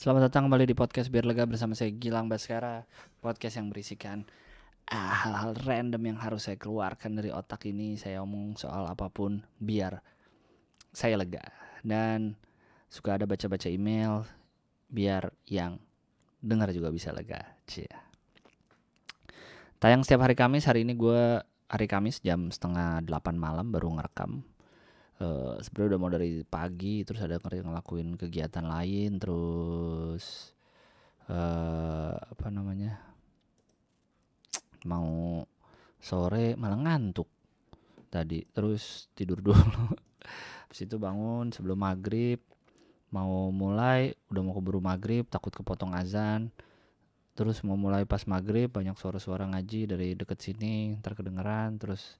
Selamat datang kembali di podcast Biar Lega bersama saya Gilang Baskara. Podcast yang berisikan hal-hal random yang harus saya keluarkan dari otak ini. Saya omong soal apapun biar saya lega. Dan suka ada baca-baca email biar yang dengar juga bisa lega. Cia. Tayang setiap hari Kamis. Hari ini gue hari Kamis jam 7:30 malam baru ngerekam. Sebenarnya udah mau dari pagi, terus ada ngelakuin kegiatan lain, terus mau sore malah ngantuk tadi, terus tidur dulu. Habis itu bangun sebelum maghrib, mau mulai udah mau keburu maghrib, takut kepotong azan, terus mau mulai pas maghrib banyak suara-suara ngaji dari deket sini, ntar kedengeran, terus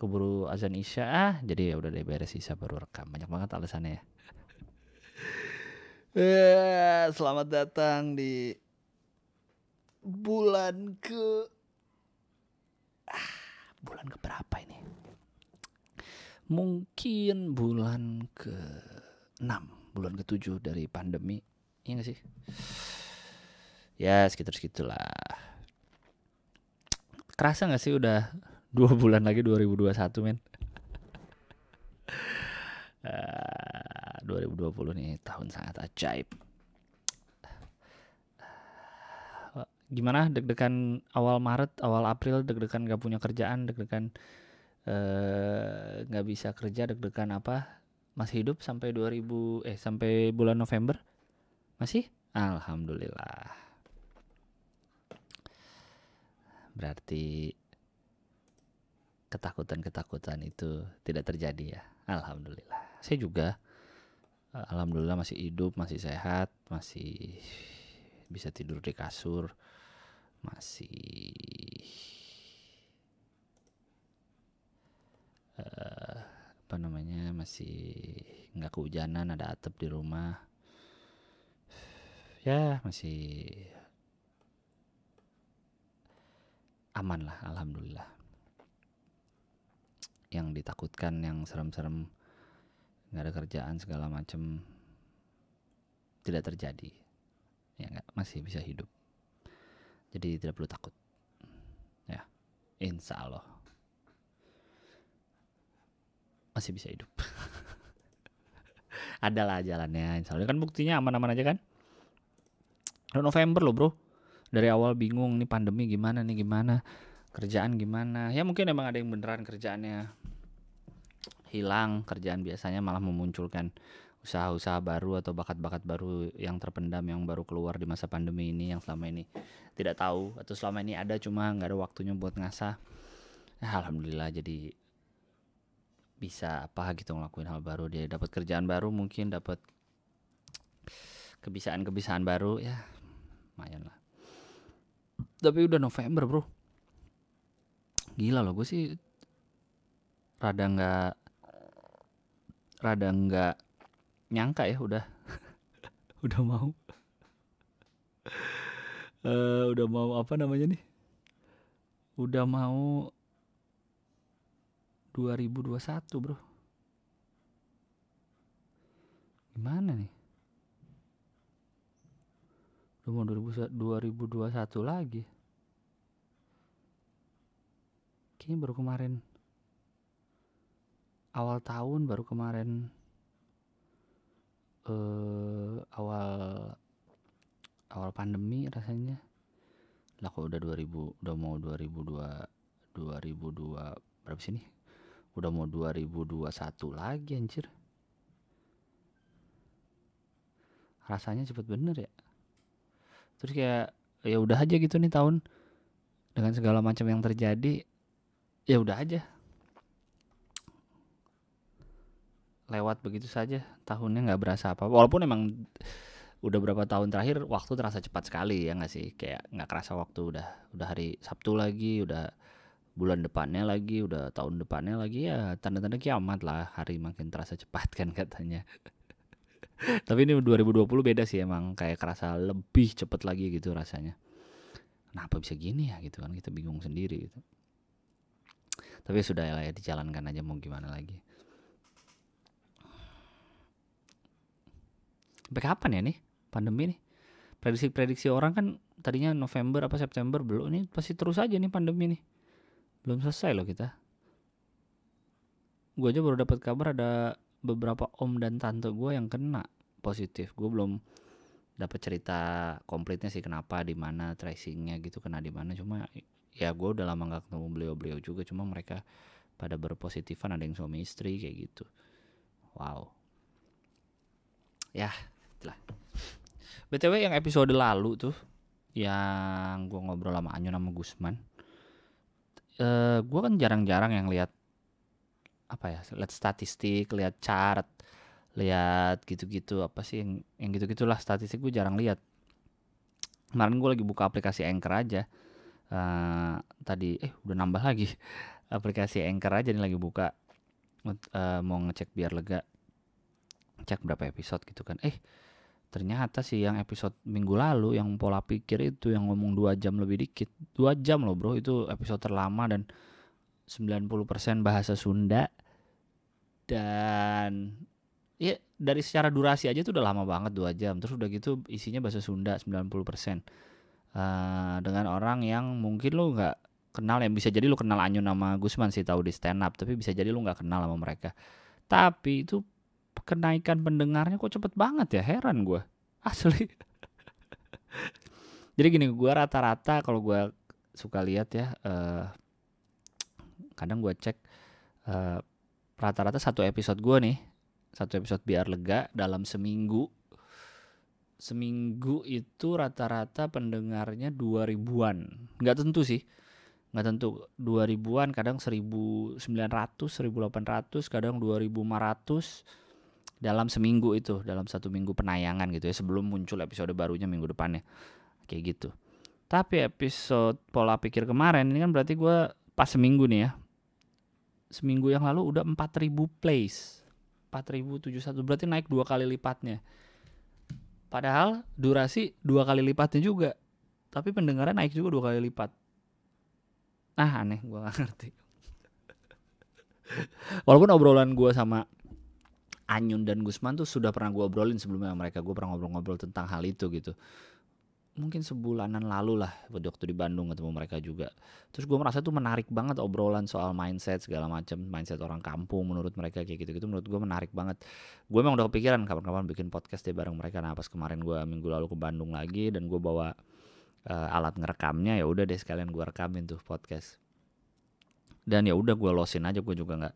keburu azan isya, jadi ya udah deh beres isya baru rekam. Banyak banget alasannya ya. Selamat datang di bulan ke berapa ini? Mungkin bulan ke 6, bulan ke 7 dari pandemi. Iya gak sih? Ya sekitar-sekitulah. Kerasa gak sih udah 2 bulan lagi 2021 men. 2020 nih tahun sangat ajaib. Gimana deg-degan awal Maret, awal April, deg-degan gak punya kerjaan, deg-degan gak bisa kerja, deg-degan apa? Masih hidup sampai sampai bulan November? Masih? Alhamdulillah. Berarti ketakutan-ketakutan itu tidak terjadi ya. Alhamdulillah. Saya juga alhamdulillah masih hidup, masih sehat, masih bisa tidur di kasur, masih masih nggak kehujanan, ada atap di rumah. Ya, masih aman lah alhamdulillah. Yang ditakutkan, yang serem-serem, nggak ada kerjaan segala macem, tidak terjadi. Ya nggak, masih bisa hidup. Jadi tidak perlu takut. Ya, insya Allah masih bisa hidup. Adalah jalannya, insya Allah. Kan buktinya aman-aman aja kan? November loh bro. Dari awal bingung nih pandemi gimana. Kerjaan gimana? Ya mungkin emang ada yang beneran kerjaannya hilang, kerjaan biasanya malah memunculkan usaha-usaha baru atau bakat-bakat baru yang terpendam yang baru keluar di masa pandemi ini, yang selama ini tidak tahu atau selama ini ada cuma nggak ada waktunya buat ngasah. Nah, alhamdulillah jadi bisa apa gitu ngelakuin hal baru, dia dapat kerjaan baru, mungkin dapat kebiasaan-kebiasaan baru ya, lumayan lah. Tapi udah November bro. Gila loh, gue sih rada nggak nyangka ya udah udah mau 2021 bro. Gimana nih, udah mau 2021 lagi. Kayaknya baru kemarin awal tahun, baru kemarin awal pandemi rasanya. Lah kok udah mau 2002 berapa sih nih? Udah mau 2021 lagi anjir. Rasanya cepet bener ya. Terus kayak ya udah aja gitu nih tahun dengan segala macam yang terjadi. Ya udah aja, lewat begitu saja tahunnya, nggak berasa apa. Walaupun emang udah berapa tahun terakhir waktu terasa cepat sekali ya nggak sih, kayak nggak kerasa waktu udah hari Sabtu lagi, udah bulan depannya lagi, udah tahun depannya lagi, ya tanda-tanda kiamat lah, hari makin terasa cepat kan katanya. Tapi ini 2020 beda sih emang, kayak kerasa lebih cepat lagi gitu rasanya. Kenapa bisa gini ya gitu kan, kita bingung sendiri gitu. Tapi sudah lah ya, dijalankan aja mau gimana lagi. Sampai kapan ya nih pandemi nih? prediksi-prediksi orang kan tadinya November apa September, belum, ini pasti terus aja nih pandemi nih, belum selesai loh kita. Gue aja baru dapat kabar ada beberapa om dan tante gue yang kena positif. Gue belum dapat cerita komplitnya sih kenapa, di mana tracingnya gitu, kena di mana. Cuma ya gue udah lama nggak ketemu beliau-beliau juga, cuma mereka pada berpositifan, ada yang suami istri kayak gitu. Wow. Ya, itulah. BTW yang episode lalu tuh yang gue ngobrol sama Anyu sama Gusman, gue kan jarang-jarang yang lihat apa ya, lihat statistik, lihat chart, lihat gitu-gitu, apa sih yang gitu-gitulah, statistik gue jarang lihat. Kemarin gue lagi buka aplikasi Anchor aja, tadi udah nambah lagi aplikasi Anchor aja nih, lagi buka mau ngecek biar lega, cek berapa episode gitu kan. Ternyata sih yang episode minggu lalu yang pola pikir itu, yang ngomong 2 jam lebih dikit, 2 jam loh bro, itu episode terlama dan 90% bahasa Sunda. Dan ya dari secara durasi aja tuh udah lama banget, 2 jam. Terus udah gitu isinya bahasa Sunda 90%. Dengan orang yang mungkin lo gak kenal, yang bisa jadi lo kenal Anyu nama Gusman sih, tahu di stand up, tapi bisa jadi lo gak kenal sama mereka. Tapi itu kenaikan pendengarnya kok cepet banget ya, heran gue asli. Jadi gini, gue rata-rata kalau gue suka lihat ya, kadang gue cek rata-rata satu episode gue nih, satu episode biar lega dalam seminggu itu rata-rata pendengarnya 2000-an, nggak tentu 2000-an, kadang 1900, 1800, kadang 2500 dalam seminggu itu, dalam satu minggu penayangan gitu ya, sebelum muncul episode barunya minggu depannya kayak gitu. Tapi episode pola pikir kemarin ini kan berarti gue pas seminggu nih ya, seminggu yang lalu udah 4000 plays, 4071, berarti naik 2 kali lipatnya, padahal durasi 2 kali lipatnya juga, tapi pendengaran naik juga 2 kali lipat. Nah aneh, gue gak ngerti. Walaupun obrolan gue sama Anyun dan Gusman tuh sudah pernah gue obrolin sebelumnya mereka, gue pernah ngobrol-ngobrol tentang hal itu gitu. Mungkin sebulanan lalu lah, waktu di Bandung ketemu mereka juga. Terus gue merasa tuh menarik banget obrolan soal mindset segala macam, mindset orang kampung menurut mereka kayak gitu-gitu, menurut gue menarik banget. Gue emang udah kepikiran kapan-kapan bikin podcast deh bareng mereka. Nah pas kemarin gue minggu lalu ke Bandung lagi dan gue bawa alat ngerekamnya, ya udah deh sekalian gue rekamin tuh podcast. Dan ya udah gue losin aja, gue juga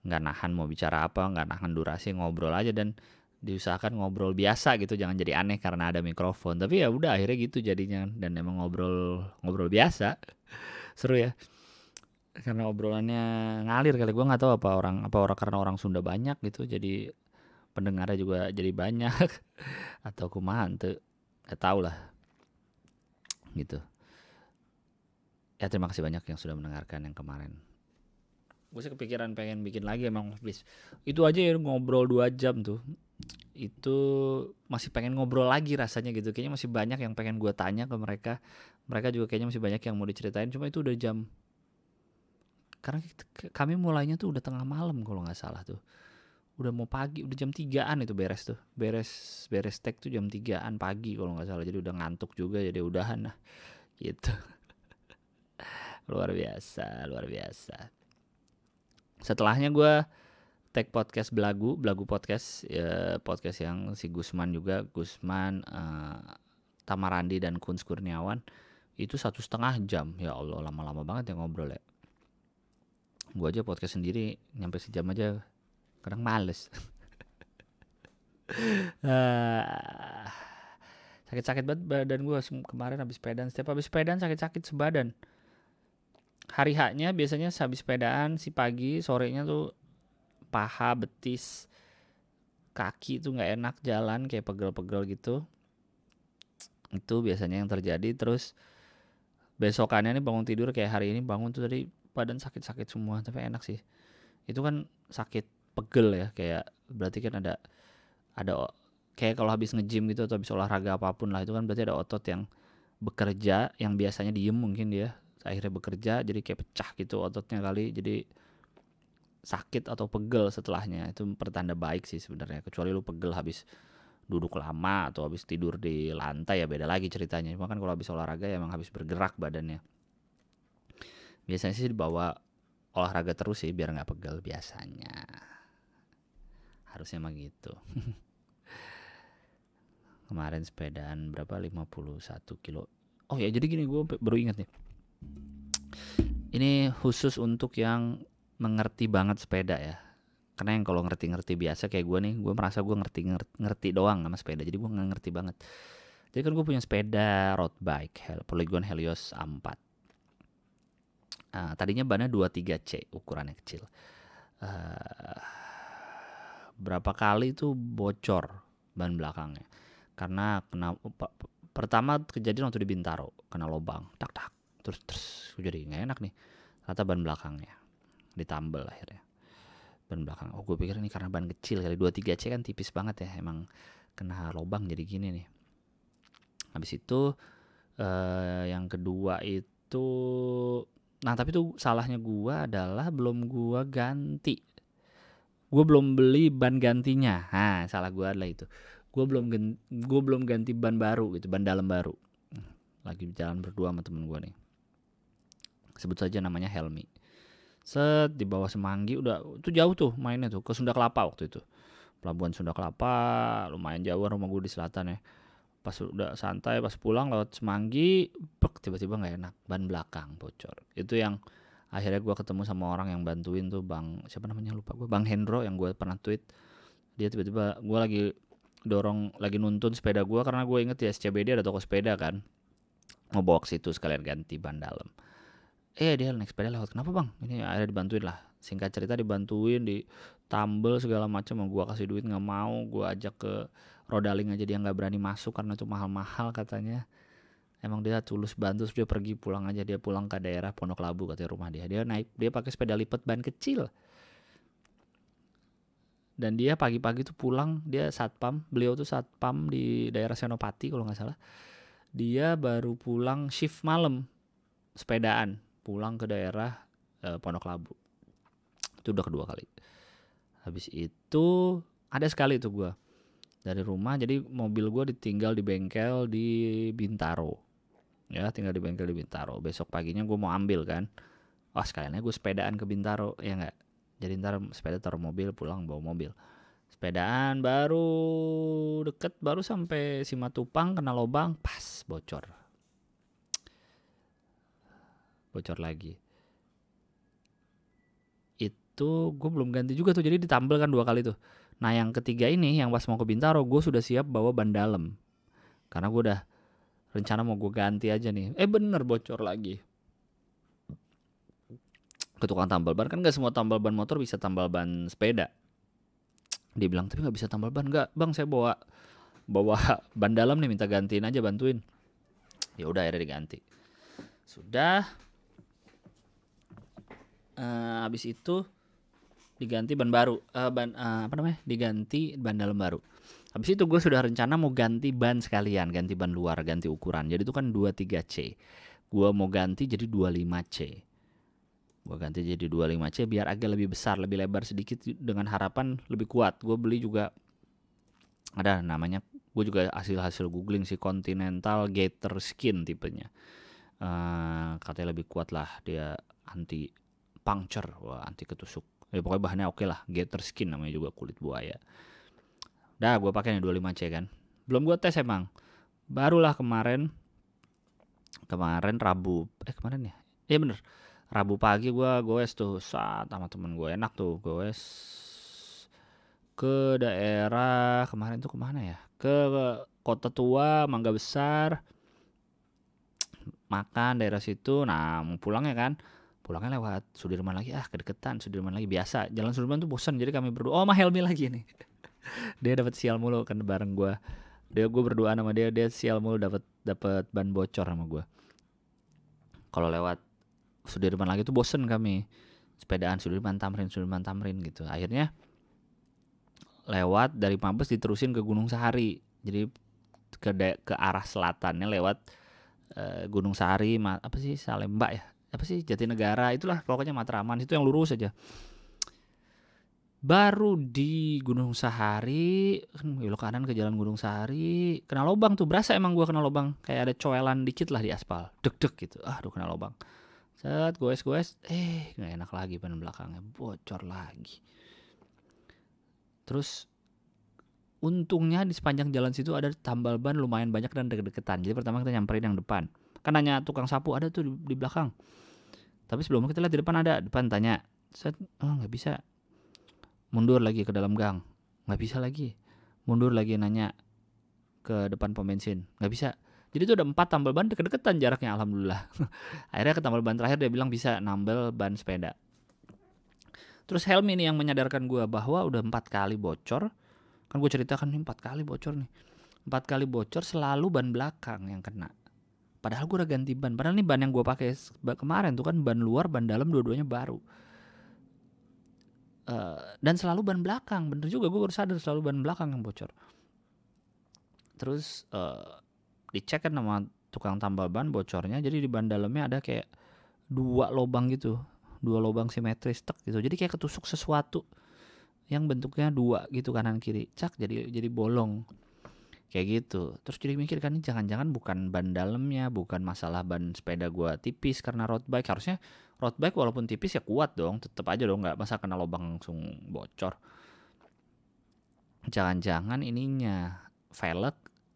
nggak nahan mau bicara apa, nggak nahan durasi, ngobrol aja, dan diusahakan ngobrol biasa gitu, jangan jadi aneh karena ada mikrofon. Tapi ya udah akhirnya gitu jadinya, dan emang ngobrol biasa. Seru ya, karena obrolannya ngalir kali, gue nggak tahu apa orang karena orang Sunda banyak gitu jadi pendengarnya juga jadi banyak atau kumaha tuh, nggak tahu lah gitu ya. Terima kasih banyak yang sudah mendengarkan yang kemarin. Gue sih kepikiran pengen bikin lagi emang, please. Itu aja ya, ngobrol 2 jam tuh, itu masih pengen ngobrol lagi rasanya gitu. Kayaknya masih banyak yang pengen gue tanya ke mereka. Mereka juga kayaknya masih banyak yang mau diceritain. Cuma itu udah jam, karena kami mulainya tuh udah tengah malam kalau gak salah tuh, udah mau pagi, udah jam 3-an itu beres tuh. Beres tag tuh jam 3-an pagi kalau gak salah. Jadi udah ngantuk juga, jadi udahan lah gitu. Luar biasa. Setelahnya gue tag podcast Belagu podcast ya, podcast yang si Gusman, Tamarandi dan Kunz Kurniawan. Itu 1,5 jam. Ya Allah, lama-lama banget yang ngobrol ya. Gue aja podcast sendiri nyampe sejam aja kadang males. Sakit-sakit banget badan gue kemarin habis sepedaan. Setiap habis sepedaan sakit-sakit sebadan. Hari haknya biasanya habis sepedaan si pagi, sorenya tuh paha, betis, kaki tuh nggak enak jalan, kayak pegel-pegel gitu. Itu biasanya yang terjadi. Terus besokannya nih bangun tidur, kayak hari ini bangun tuh tadi badan sakit-sakit semua, tapi enak sih. Itu kan sakit pegel ya, kayak berarti kan ada kayak kalau habis nge-gym gitu atau habis olahraga apapun lah, itu kan berarti ada otot yang bekerja, yang biasanya diem mungkin dia akhirnya bekerja, jadi kayak pecah gitu ototnya kali, jadi sakit atau pegel setelahnya. Itu pertanda baik sih sebenarnya, kecuali lu pegel habis duduk lama atau habis tidur di lantai ya beda lagi ceritanya. Cuma kan kalau habis olahraga ya emang habis bergerak badannya. Biasanya sih dibawa olahraga terus sih biar nggak pegel biasanya. Harusnya mah gitu. Kemarin sepedaan berapa? 51 kilo. Oh ya jadi gini, gue baru ingat nih. Ini khusus untuk yang mengerti banget sepeda ya. Karena yang kalau ngerti-ngerti biasa kayak gue nih, gue merasa gue ngerti doang sama sepeda. Jadi gue nggak ngerti banget. Jadi kan gue punya sepeda road bike Polygon Helios A4. Tadinya bannya 23C, ukurannya kecil. Berapa kali itu bocor ban belakangnya. Karena pertama kejadian waktu di Bintaro, kena lobang, tak terus jadi nggak enak nih. Rata ban belakangnya ditambel akhirnya. Ban belakang. Oh, gue pikir ini karena ban kecil kali, 23C kan tipis banget ya, emang kena lobang jadi gini nih. Habis itu yang kedua itu, nah tapi tuh salahnya gue adalah belum gue ganti. Gue belum beli ban gantinya. Nah, salah gue adalah itu. Gue belum ganti ban baru gitu, ban dalam baru. Lagi jalan berdua sama temen gue nih, sebut saja namanya Helmi. Set di bawah Semanggi, udah itu jauh tuh mainnya tuh ke Sunda Kelapa waktu itu, pelabuhan Sunda Kelapa lumayan jauh rumah gue di selatan ya. Pas udah santai, pas pulang lewat Semanggi, tiba-tiba nggak enak, ban belakang bocor. Itu yang akhirnya gue ketemu sama orang yang bantuin tuh, bang siapa namanya lupa gue, bang Hendro yang gue pernah tweet. Dia tiba-tiba gue lagi nuntun sepeda gue karena gue inget di SCBD ada toko sepeda kan, mau bawa ke situ sekalian ganti ban dalam. Dia naik sepeda lewat, kenapa bang? Ini ada dibantuin lah, singkat cerita dibantuin, ditambel segala macam. Gue kasih duit nggak mau, gue ajak ke rodaling aja dia nggak berani masuk karena itu mahal-mahal katanya. Emang dia tulus bantu, dia pergi pulang aja, dia pulang ke daerah Pondok Labu katanya rumah dia. Dia naik, dia pakai sepeda lipat ban kecil. Dan dia pagi-pagi tuh pulang, dia satpam, beliau tuh satpam di daerah Senopati kalau nggak salah. Dia baru pulang shift malam, sepedaan, pulang ke daerah Pondok Labu. Itu udah kedua kali. Habis itu ada sekali tuh gue dari rumah, jadi mobil gue ditinggal di bengkel di Bintaro. Ya tinggal di bengkel di Bintaro. Besok paginya gue mau ambil kan. Wah sekaliannya gue sepedaan ke Bintaro ya nggak? Jadi ntar sepeda taruh mobil, pulang bawa mobil. Sepedaan baru deket, baru sampai Simatupang kena lobang, pas bocor. Bocor lagi. Itu gue belum ganti juga tuh, jadi ditambel kan dua kali tuh. Nah yang ketiga ini, yang pas mau ke Bintaro, gue sudah siap bawa ban dalam. Karena gue udah rencana mau gue ganti aja nih. Bener bocor lagi. Ke tukang tambal ban, kan gak semua tambal ban motor bisa tambal ban sepeda. Dia bilang tapi gak bisa tambal ban, gak bang saya bawa ban dalam nih, minta gantiin aja, bantuin. Ya udah akhirnya diganti. Sudah habis itu diganti ban baru, diganti ban dalam baru. Habis itu gue sudah rencana mau ganti ban sekalian, ganti ban luar, ganti ukuran. Jadi itu kan 23C, gue mau ganti jadi 25C. Gue ganti jadi 25C biar agak lebih besar, lebih lebar sedikit dengan harapan lebih kuat. Gue beli juga, ada namanya, gue juga hasil googling sih, Continental Gator Skin tipenya. Katanya lebih kuat lah, dia anti puncture, anti ketusuk. Ya pokoknya bahannya oke lah, Gator Skin namanya juga, kulit buaya. Dah gue pakai nih 25C kan. Belum gue tes emang. Barulah kemarin Rabu, kemarin ya? Iya bener. Rabu pagi gue goes tuh saat sama temen gue, enak tuh goes ke daerah kemarin tuh kemana ya, ke Kota Tua, Mangga Besar, makan daerah situ. Nah mau pulang ya kan, pulangnya lewat Sudirman lagi, kedeketan Sudirman lagi, biasa jalan Sudirman tuh bosan. Jadi kami berdua, sama Helmi lagi nih. Dia dapat sial mulu kan bareng gue, gue berduaan sama dia sial mulu, dapat ban bocor sama gue. Kalau lewat Sudirman lagi tuh bosen kami, sepedaan Sudirman Tamrin gitu. Akhirnya lewat dari Mabes diterusin ke Gunung Sahari. Jadi ke arah selatannya lewat Gunung Sahari, Salemba ya, Jati Negara, itulah pokoknya Matraman, itu yang lurus aja. Baru di Gunung Sahari, belok kanan ke jalan Gunung Sahari, kena lobang tuh, berasa emang gue kena lobang. Kayak ada coelan dikit lah di aspal, deg-deg gitu, aduh kena lobang. Set, goes-goes, gak enak lagi ban belakangnya, bocor lagi. Terus, untungnya di sepanjang jalan situ ada tambal ban lumayan banyak dan deket-deketan. Jadi pertama kita nyamperin yang depan, kan nanya tukang sapu ada tuh di belakang. Tapi sebelumnya kita lihat di depan ada, depan tanya, set, gak bisa. Mundur lagi ke dalam gang, nggak bisa lagi. Mundur lagi nanya ke depan pom bensin, nggak bisa. Jadi itu ada 4 tambal ban deket-deketan jaraknya, alhamdulillah. Akhirnya ke tambal ban terakhir dia bilang bisa nambel ban sepeda. Terus helm ini yang menyadarkan gue bahwa udah 4 kali bocor. Kan gue ceritakan nih 4 kali bocor nih. 4 kali bocor selalu ban belakang yang kena. Padahal gue udah ganti ban. Padahal nih ban yang gue pakai kemarin tuh kan ban luar, ban dalam dua-duanya baru. Dan selalu ban belakang, bener juga gue baru sadar selalu ban belakang yang bocor. Terus dicek kan sama tukang tambal ban bocornya, jadi di ban dalamnya ada kayak 2 lobang gitu, 2 lobang simetris tek gitu. Jadi kayak ketusuk sesuatu yang bentuknya 2 gitu kanan kiri, cak jadi bolong kayak gitu. Terus jadi mikir kan ini jangan-jangan bukan ban dalamnya, bukan masalah ban sepeda gue tipis karena road bike. Harusnya road bike walaupun tipis ya kuat dong, tetep aja dong, nggak masa kena lubang langsung bocor. Jangan-jangan ininya velg,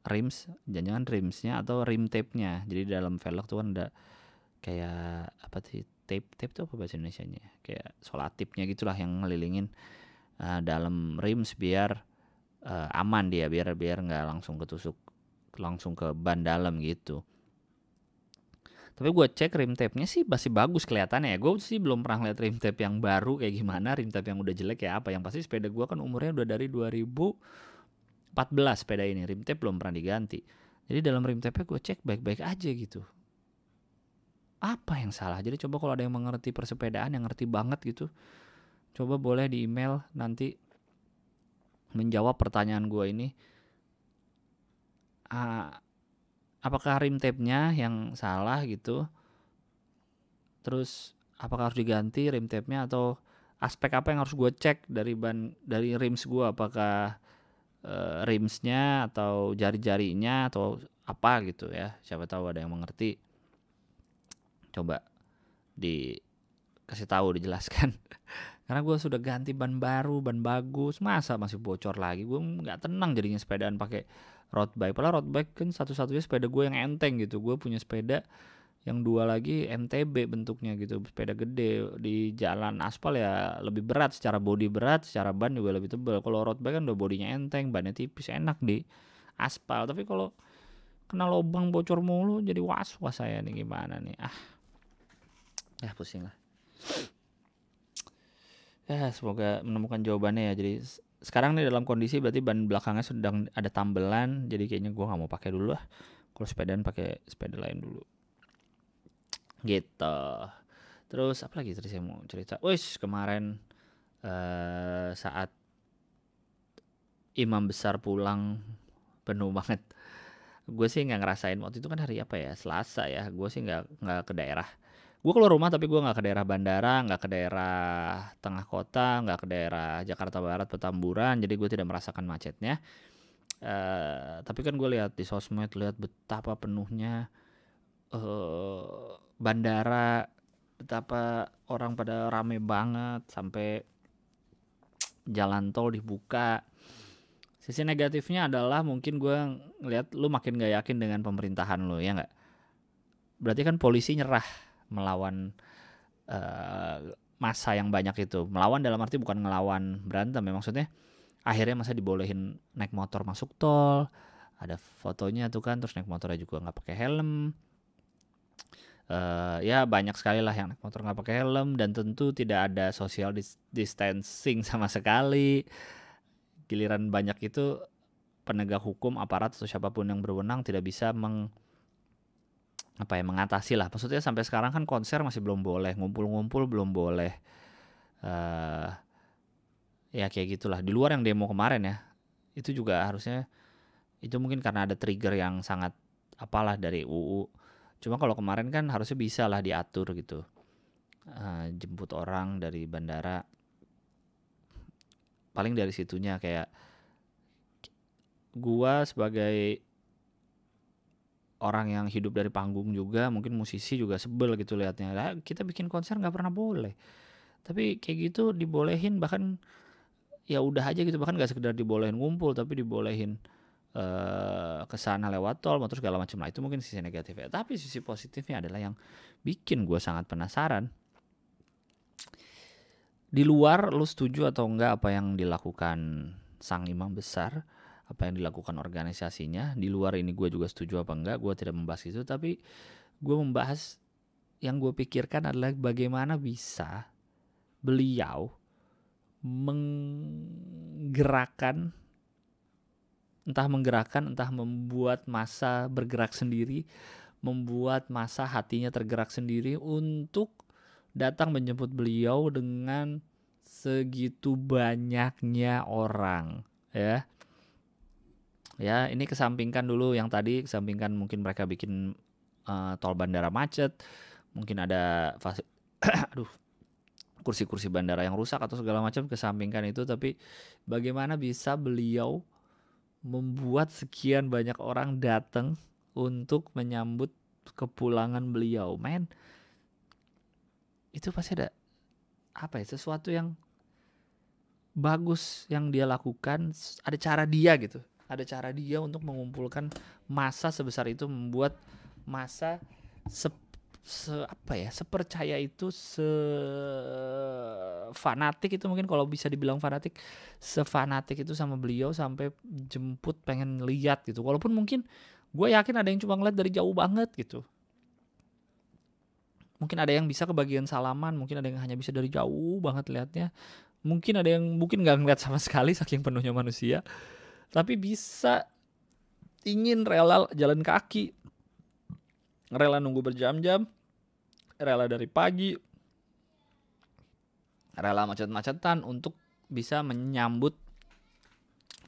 rims, jangan-jangan rimsnya atau rim tape-nya. Jadi dalam velg tuh kan ada kayak apa sih, tape tuh apa bahasa Indonesianya, kayak solatipnya gitulah yang ngelilingin dalam rims biar aman dia, biar nggak langsung ketusuk langsung ke ban dalam gitu. Tapi gue cek rim tape-nya sih masih bagus kelihatannya ya. Gue sih belum pernah lihat rim tape yang baru kayak gimana, rim tape yang udah jelek ya apa. Yang pasti sepeda gue kan umurnya udah dari 2014 sepeda ini, rim tape belum pernah diganti. Jadi dalam rim tape-nya gue cek baik-baik aja gitu. Apa yang salah? Jadi coba kalau ada yang mengerti persepedaan, yang ngerti banget gitu, coba boleh di email nanti menjawab pertanyaan gue ini, apakah rim tape-nya yang salah gitu, terus apakah harus diganti rim tape-nya, atau aspek apa yang harus gue cek dari rims gue, apakah rims-nya atau jari-jarinya atau apa gitu ya. Siapa tahu ada yang mengerti, coba dikasih tahu, dijelaskan. Karena gue sudah ganti ban baru, ban bagus, masa masih bocor lagi. Gue nggak tenang jadinya sepedaan pakai road bike. Padahal road bike kan satu-satunya sepeda gue yang enteng gitu. Gue punya sepeda yang 2 lagi MTB bentuknya gitu, sepeda gede. Di jalan aspal ya lebih berat, secara body berat, secara ban juga lebih tebal. Kalau road bike kan udah bodinya enteng, bannya tipis, enak di aspal. Tapi kalau kena lubang bocor mulu, jadi was-was saya nih gimana nih. Pusing lah. Ya, semoga menemukan jawabannya ya. Jadi sekarang nih dalam kondisi berarti ban belakangnya sedang ada tambelan. Jadi kayaknya gue gak mau pakai dulu lah. Kalau sepedaan pakai sepeda lain dulu. Gitu. Terus apa lagi tadi saya mau cerita? Wish kemarin saat imam besar pulang penuh banget. Gue sih gak ngerasain, waktu itu kan hari apa ya? Selasa ya. Gue sih gak ke daerah. Gue keluar rumah tapi gue gak ke daerah bandara, gak ke daerah tengah kota, gak ke daerah Jakarta Barat, Petamburan. Jadi gue tidak merasakan macetnya. Tapi kan gue lihat di sosmed, lihat betapa penuhnya bandara, betapa orang pada rame banget sampai jalan tol dibuka. Sisi negatifnya adalah mungkin gue ngeliat lu makin gak yakin dengan pemerintahan lu, ya gak? Berarti kan polisi nyerah melawan masa yang banyak itu. Melawan dalam arti bukan ngelawan berantem ya, maksudnya akhirnya masa dibolehin naik motor masuk tol, ada fotonya tuh kan. Terus naik motornya juga nggak pakai helm, ya banyak sekali lah yang naik motor nggak pakai helm, dan tentu tidak ada social distancing sama sekali. Giliran banyak itu penegak hukum, aparat atau siapapun yang berwenang tidak bisa mengatasi lah. Maksudnya sampai sekarang kan konser masih belum boleh, ngumpul-ngumpul belum boleh, ya kayak gitulah. Di luar yang demo kemarin ya, itu juga harusnya, itu mungkin karena ada trigger yang sangat apalah dari UU. Cuma kalau kemarin kan harusnya bisa lah diatur gitu, jemput orang dari bandara paling dari situnya kayak gua sebagai orang yang hidup dari panggung juga, mungkin musisi juga sebel gitu liatnya. Nah, kita bikin konser nggak pernah boleh, tapi kayak gitu dibolehin, bahkan ya udah aja gitu, bahkan nggak sekedar dibolehin ngumpul, tapi dibolehin kesana lewat tol, motor segala macam lah. Itu mungkin sisi negatifnya. Tapi sisi positifnya adalah yang bikin gue sangat penasaran. Di luar lu setuju atau enggak apa yang dilakukan sang imam besar, apa yang dilakukan organisasinya, di luar ini gue juga setuju apa enggak, gue tidak membahas itu. Tapi gue membahas yang gue pikirkan adalah bagaimana bisa beliau menggerakkan, entah membuat massa bergerak sendiri, membuat massa hatinya tergerak sendiri untuk datang menjemput beliau dengan segitu banyaknya orang, ya. Ya, ini kesampingkan dulu yang tadi, kesampingkan mungkin mereka bikin tol bandara macet, mungkin ada kursi-kursi bandara yang rusak atau segala macam, kesampingkan itu. Tapi bagaimana bisa beliau membuat sekian banyak orang datang untuk menyambut kepulangan beliau, men? Itu pasti ada apa ya, sesuatu yang bagus yang dia lakukan, ada cara dia gitu, ada cara dia untuk mengumpulkan massa sebesar itu, membuat massa sepercaya itu, sefanatik itu, mungkin kalau bisa dibilang fanatik, sefanatik itu sama beliau sampai jemput, pengen lihat gitu. Walaupun mungkin gue yakin ada yang cuma ngeliat dari jauh banget gitu. Mungkin ada yang bisa kebagian salaman, mungkin ada yang hanya bisa dari jauh banget liatnya. Mungkin ada yang mungkin gak ngeliat sama sekali saking penuhnya manusia. Tapi bisa, ingin, rela jalan kaki, rela nunggu berjam-jam, rela dari pagi, rela macet-macetan untuk bisa menyambut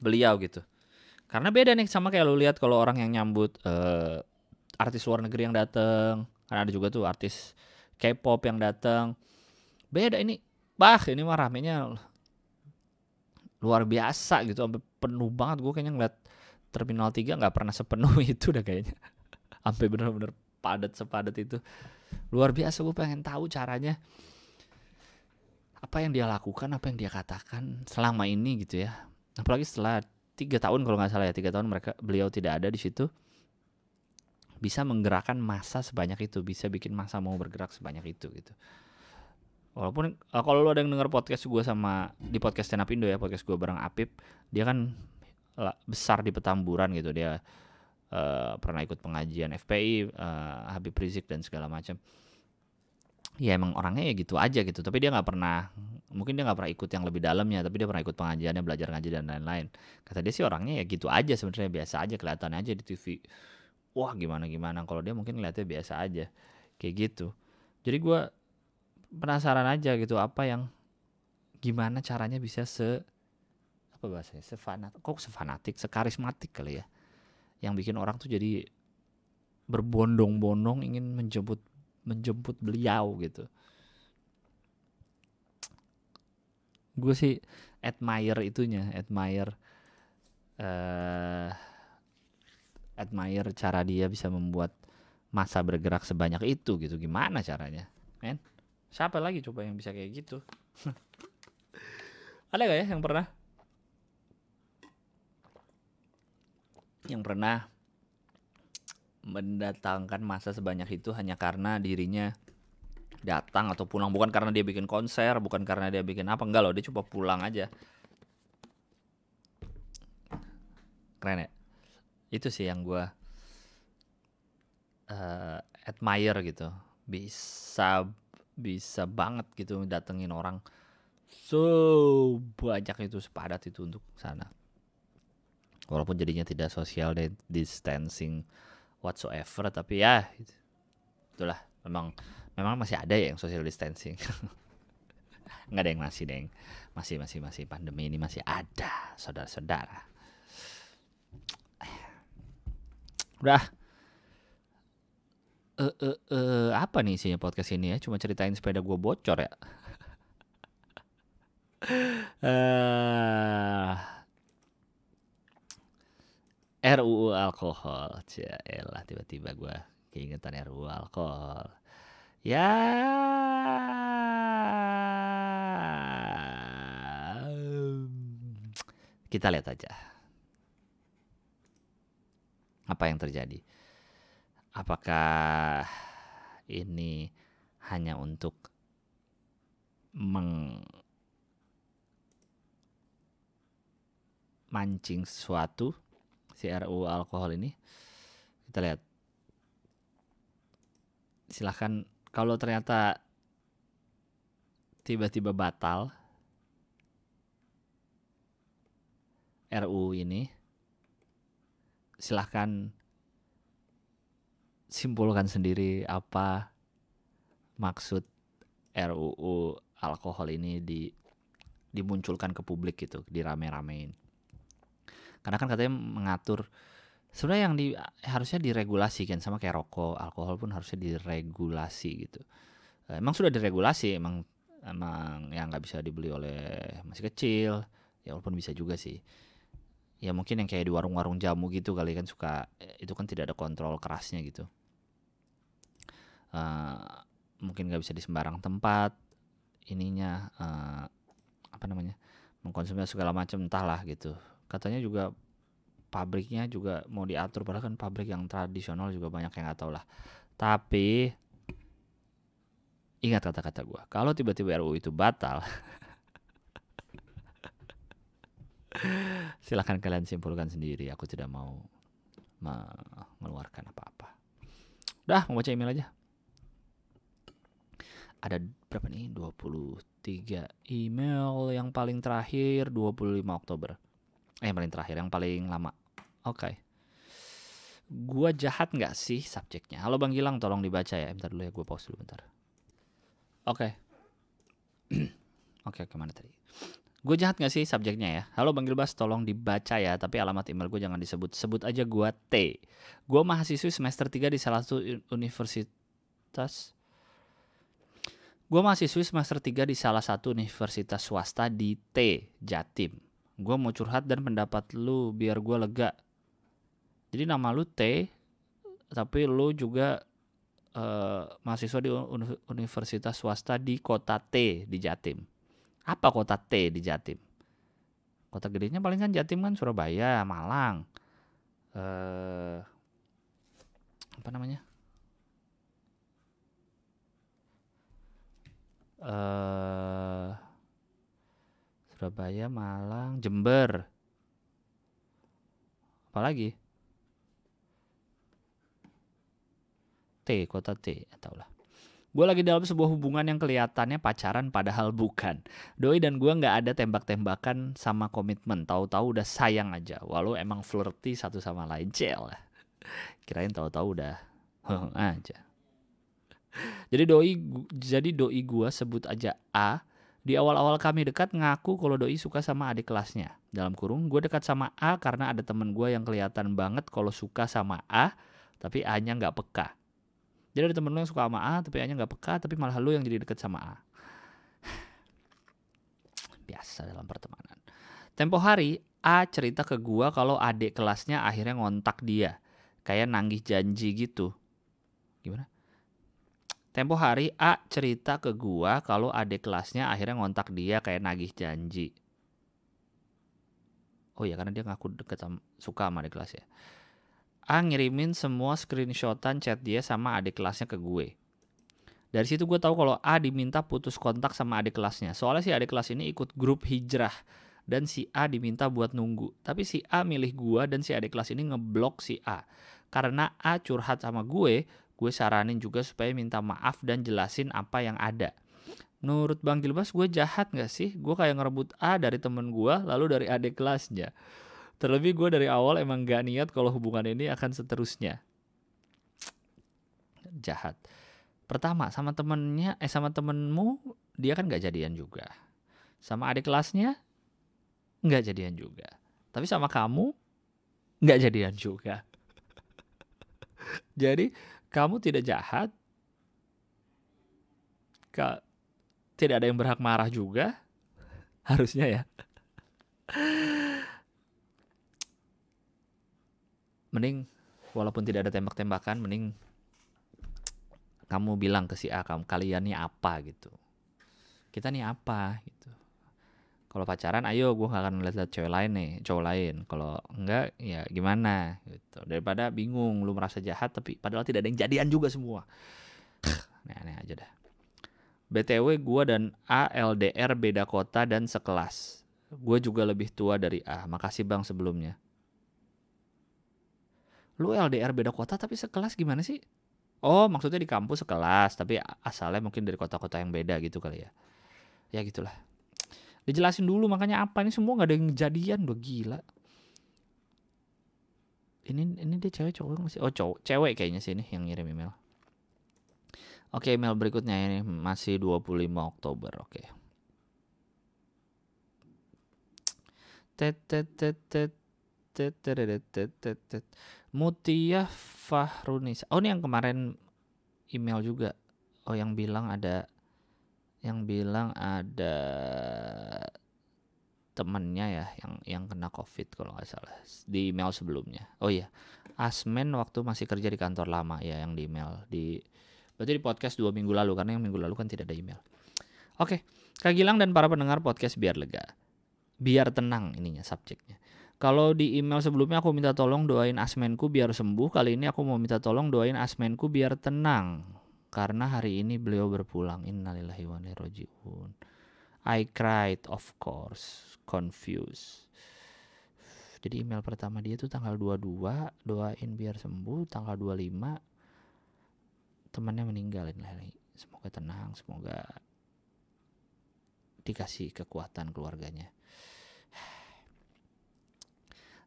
beliau gitu. Karena beda nih sama kayak lu lihat kalau orang yang nyambut artis luar negeri yang datang. Karena ada juga tuh artis K-pop yang datang. Beda ini. Bah, ini mah ramenya luar biasa gitu. Sampai penuh banget. Gue kayaknya ngeliat Terminal 3 gak pernah sepenuh itu dah kayaknya. Sampai bener-bener padat-sepadat itu. Luar biasa, gue pengen tahu caranya. Apa yang dia lakukan, apa yang dia katakan selama ini gitu ya. Apalagi setelah 3 tahun kalau gak salah ya. 3 tahun beliau tidak ada di situ. Bisa menggerakkan massa sebanyak itu, bisa bikin massa mau bergerak sebanyak itu gitu. Walaupun kalau lo ada yang denger podcast gue sama di podcast Stand Up Indo ya, podcast gue bareng Apip, dia kan besar di Petamburan gitu, dia pernah ikut pengajian FPI, Habib Rizik dan segala macam. Ya emang orangnya ya gitu aja gitu, tapi dia nggak pernah, mungkin dia nggak pernah ikut yang lebih dalamnya, tapi dia pernah ikut pengajiannya, belajar ngaji dan lain-lain. Kata dia sih orangnya ya gitu aja sebenarnya, biasa aja, kelihatannya aja di TV. Wah gimana kalau dia mungkin ngeliatnya biasa aja kayak gitu. Jadi gue penasaran aja gitu, apa yang gimana caranya bisa sefanatik, sekarismatik kali ya, yang bikin orang tuh jadi berbondong-bondong ingin menjemput beliau gitu. Gue sih admire cara dia bisa membuat massa bergerak sebanyak itu gitu. Gimana caranya, men? Siapa lagi coba yang bisa kayak gitu? Ada gak ya yang pernah mendatangkan massa sebanyak itu hanya karena dirinya datang atau pulang? Bukan karena dia bikin konser, bukan karena dia bikin apa, enggak loh, dia coba pulang aja. Keren ya? Itu sih yang gue admire gitu, bisa banget gitu datengin orang so banyak itu, sepadat itu untuk sana, walaupun jadinya tidak social distancing whatsoever. Tapi ya itulah, memang masih ada ya yang social distancing. Nggak ada yang masih pandemi ini masih ada, saudara-saudara. Udah, apa nih isinya podcast ini ya? Cuma ceritain sepeda gue bocor ya? RUU alkohol. Cialah, tiba-tiba gue keingetan RUU alkohol. Ya, kita lihat aja apa yang terjadi. Apakah ini hanya untuk memancing sesuatu, si RUU alkohol ini? Kita lihat. Silahkan, kalau ternyata tiba-tiba batal RUU ini, silahkan simpulkan sendiri apa maksud RUU alkohol ini dimunculkan ke publik gitu, dirame-ramein. Karena kan katanya mengatur, sebenarnya yang harusnya diregulasi kan, sama kayak rokok, alkohol pun harusnya diregulasi gitu. Emang sudah diregulasi, emang yang nggak bisa dibeli oleh masih kecil, ya walaupun bisa juga sih. Ya mungkin yang kayak di warung-warung jamu gitu kali kan, suka itu kan tidak ada kontrol kerasnya gitu. Mungkin nggak bisa di sembarang tempat ininya, apa namanya, mengkonsumsi segala macam, entahlah gitu. Katanya juga pabriknya juga mau diatur, padahal kan pabrik yang tradisional juga banyak yang nggak tahu lah. Tapi ingat kata-kata gue, kalau tiba-tiba RUU itu batal, silahkan kalian simpulkan sendiri. Aku tidak mau mengeluarkan apa-apa. Udah, mau baca email aja. Ada berapa nih? 23 email. Yang paling terakhir 25 Oktober. Yang paling terakhir, yang paling lama. Oke. Gua jahat gak sih subjeknya? Halo Bang Gilang, tolong dibaca ya. Bentar dulu ya, gue pause dulu bentar. Oke, kemana tadi? Gue jahat gak sih subjeknya ya? Halo Bang Gilbas, tolong dibaca ya, tapi alamat email gue jangan disebut. Sebut aja gue T. Gue mahasiswi semester 3 di salah satu universitas. Gue mahasiswi semester 3 di salah satu universitas swasta di T, Jatim. Gue mau curhat dan pendapat lu biar gue lega. Jadi nama lu T, tapi lu juga mahasiswa di universitas swasta di kota T, di Jatim. Apa kota T di Jatim? Kota gedenya paling kan Jatim kan Surabaya, Malang, apa namanya? Surabaya, Malang, Jember. Apalagi? T, kota T, entahlah. Gue lagi dalam sebuah hubungan yang kelihatannya pacaran padahal bukan. Doi dan gue gak ada tembak-tembakan sama komitmen. Tahu-tahu udah sayang aja. Walau emang flirty satu sama lain. Cel. Kirain tahu-tahu udah aja. Jadi doi gue sebut aja A. Di awal-awal kami dekat ngaku kalau doi suka sama adik kelasnya. Dalam kurung gue dekat sama A karena ada temen gue yang kelihatan banget kalau suka sama A. Tapi A-nya gak peka. Jadi ada temen lu yang suka sama A, tapi A-nya gak peka, tapi malah lu yang jadi deket sama A. Biasa dalam pertemanan. Tempo hari, A cerita ke gua kalau adik kelasnya akhirnya ngontak dia. Kayak nagih janji gitu. Gimana? Tempo hari, A cerita ke gua kalau adik kelasnya akhirnya ngontak dia kayak nagih janji. Oh iya, karena dia ngaku deket sama, suka sama adik kelasnya. A ngirimin semua screenshotan chat dia sama adik kelasnya ke gue. Dari situ gue tahu kalau A diminta putus kontak sama adik kelasnya. Soalnya si adik kelas ini ikut grup hijrah dan si A diminta buat nunggu. Tapi si A milih gue dan si adik kelas ini ngeblok si A. Karena A curhat sama gue saranin juga supaya minta maaf dan jelasin apa yang ada. Menurut Bang Gilbas, gue jahat gak sih? Gue kayak ngerebut A dari temen gue lalu dari adik kelasnya. Terlebih gue dari awal emang gak niat kalau hubungan ini akan seterusnya. Jahat. Pertama, sama temenmu dia kan gak jadian juga. Sama adik kelasnya gak jadian juga. Tapi sama kamu gak jadian juga. Jadi kamu tidak jahat. Tidak ada yang berhak marah juga. harusnya ya. Mending walaupun tidak ada tembak-tembakan, mending kamu bilang ke si A, kalian nih apa gitu, kita nih apa gitu. Kalau pacaran, ayo gue gak akan lihat cewek lain nih, cowok lain. Kalau enggak, ya gimana gitu. Daripada bingung, lu merasa jahat, tapi padahal tidak ada yang jadian juga semua. Aneh-aneh aja dah. BTW gue dan A LDR beda kota dan sekelas. Gue juga lebih tua dari A. Makasih bang sebelumnya. Lu LDR beda kota tapi sekelas gimana sih? Oh, maksudnya di kampus sekelas, tapi asalnya mungkin dari kota-kota yang beda gitu kali ya. Ya gitulah. Dijelasin dulu makanya apa ini semua nggak ada yang jadian, udah gila. Ini dia cewek cowok masih, oh cowok, cewek kayaknya sih ini yang ngirim email. Oke, email berikutnya ini masih 25 Oktober. Oke. Mutia Fahrunisa. Oh, ini yang kemarin email juga. Oh, yang bilang ada temennya ya yang kena COVID kalau nggak salah di email sebelumnya. Oh iya, Asmen waktu masih kerja di kantor lama ya yang di email di, berarti di podcast 2 minggu lalu karena yang minggu lalu kan tidak ada email. Oke, Kak Gilang dan para pendengar podcast biar lega, biar tenang ininya subjeknya. Kalau di email sebelumnya aku minta tolong doain Asmenku biar sembuh, kali ini aku mau minta tolong doain Asmenku biar tenang. Karena hari ini beliau berpulang. Innalillahi wa inna ilaihi raji'un. I cried of course. Confused. Jadi email pertama dia tuh tanggal 22. Doain biar sembuh. Tanggal 25. Temannya meninggal. Semoga tenang. Semoga dikasih kekuatan keluarganya.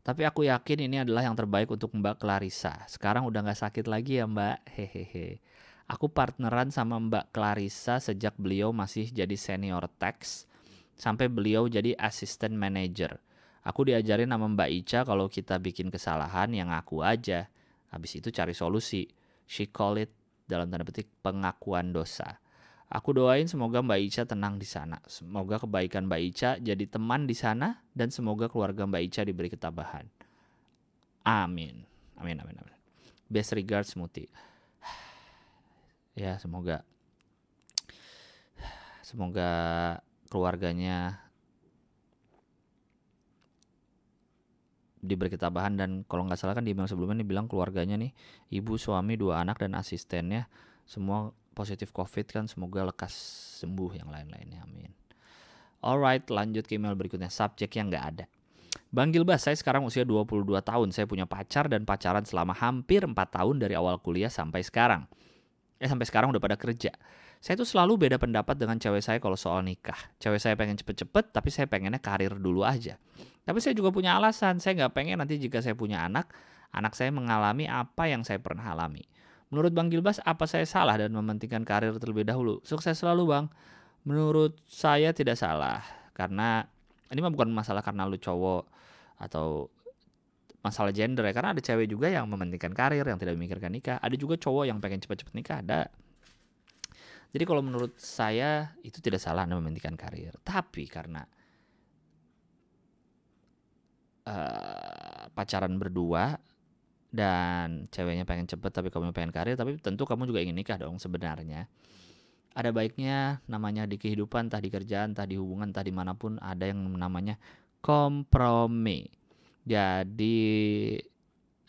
Tapi aku yakin ini adalah yang terbaik untuk Mbak Clarissa. Sekarang udah gak sakit lagi ya Mbak. Hehehe. Aku partneran sama Mbak Clarissa sejak beliau masih jadi senior tax sampai beliau jadi assistant manager. Aku diajarin sama Mbak Ica kalau kita bikin kesalahan yang ngaku aja. Habis itu cari solusi. She call it dalam tanda petik pengakuan dosa. Aku doain semoga Mbak Ica tenang di sana. Semoga kebaikan Mbak Ica jadi teman di sana dan semoga keluarga Mbak Ica diberi ketabahan. Amin. Amin amin amin. Best regards Muti. Ya semoga keluarganya diberi ketabahan dan kalau nggak salah kan di email sebelumnya dibilang keluarganya nih ibu, suami, 2 anak dan asistennya semua positif COVID kan, semoga lekas sembuh yang lain-lainnya, amin. Alright, lanjut ke email berikutnya, subjeknya nggak ada. Bang Gilbas, saya sekarang usia 22 tahun, saya punya pacar dan pacaran selama hampir 4 tahun dari awal kuliah sampai sekarang. Sampai sekarang udah pada kerja. Saya tuh selalu beda pendapat dengan cewek saya kalau soal nikah. Cewek saya pengen cepet-cepet, tapi saya pengennya karir dulu aja. Tapi saya juga punya alasan. Saya nggak pengen nanti jika saya punya anak, anak saya mengalami apa yang saya pernah alami. Menurut Bang Gilbas, apa saya salah dan mementingkan karir terlebih dahulu? Sukses selalu, Bang. Menurut saya tidak salah. Karena ini mah bukan masalah karena lu cowok atau masalah gender ya, karena ada cewek juga yang mementingkan karir, yang tidak memikirkan nikah. Ada juga cowok yang pengen cepat-cepat nikah, ada. Jadi kalau menurut saya itu tidak salah Anda mementingkan karir. Tapi karena pacaran berdua dan ceweknya pengen cepat tapi kamu pengen karir, tapi tentu kamu juga ingin nikah dong sebenarnya. Ada baiknya namanya di kehidupan, entah di kerjaan, entah di hubungan, entah dimanapun ada yang namanya kompromi. Jadi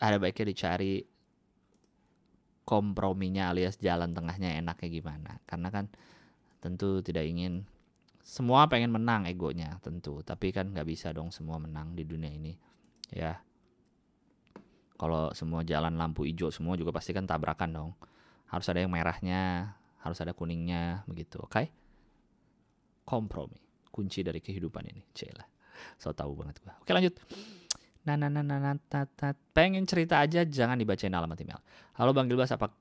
ada baiknya dicari komprominya alias jalan tengahnya enaknya gimana. Karena kan tentu tidak ingin, semua pengen menang egonya tentu. Tapi kan gak bisa dong semua menang di dunia ini ya. Kalau semua jalan lampu hijau semua juga pasti kan tabrakan dong. Harus ada yang merahnya, harus ada kuningnya begitu, oke? Kompromi, kunci dari kehidupan ini. Celah, so tahu banget gua. Oke lanjut. Pengen cerita aja, jangan dibacain alamat email. Halo Bang Gilbas, apa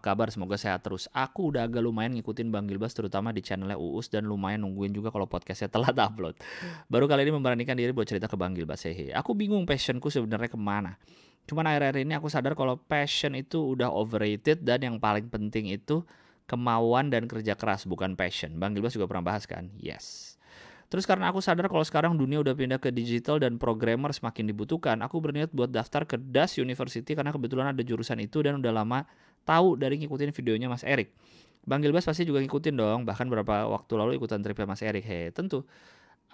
kabar? Semoga sehat terus. Aku udah agak lumayan ngikutin Bang Gilbas terutama di channelnya Uus dan lumayan nungguin juga kalau podcastnya telat upload. Baru kali ini memberanikan diri buat cerita ke Bang Gilbas. Hehe. Aku bingung passionku sebenarnya kemana. Cuman akhir-akhir ini aku sadar kalau passion itu udah overrated dan yang paling penting itu kemauan dan kerja keras bukan passion. Bang Gilbas juga pernah bahas kan? Yes. Terus karena aku sadar kalau sekarang dunia udah pindah ke digital dan programmer semakin dibutuhkan, aku berniat buat daftar ke Das University karena kebetulan ada jurusan itu dan udah lama tahu dari ngikutin videonya Mas Eric. Bang Gilbas pasti juga ngikutin dong, bahkan beberapa waktu lalu ikutan tripnya Mas Eric. Hei, tentu.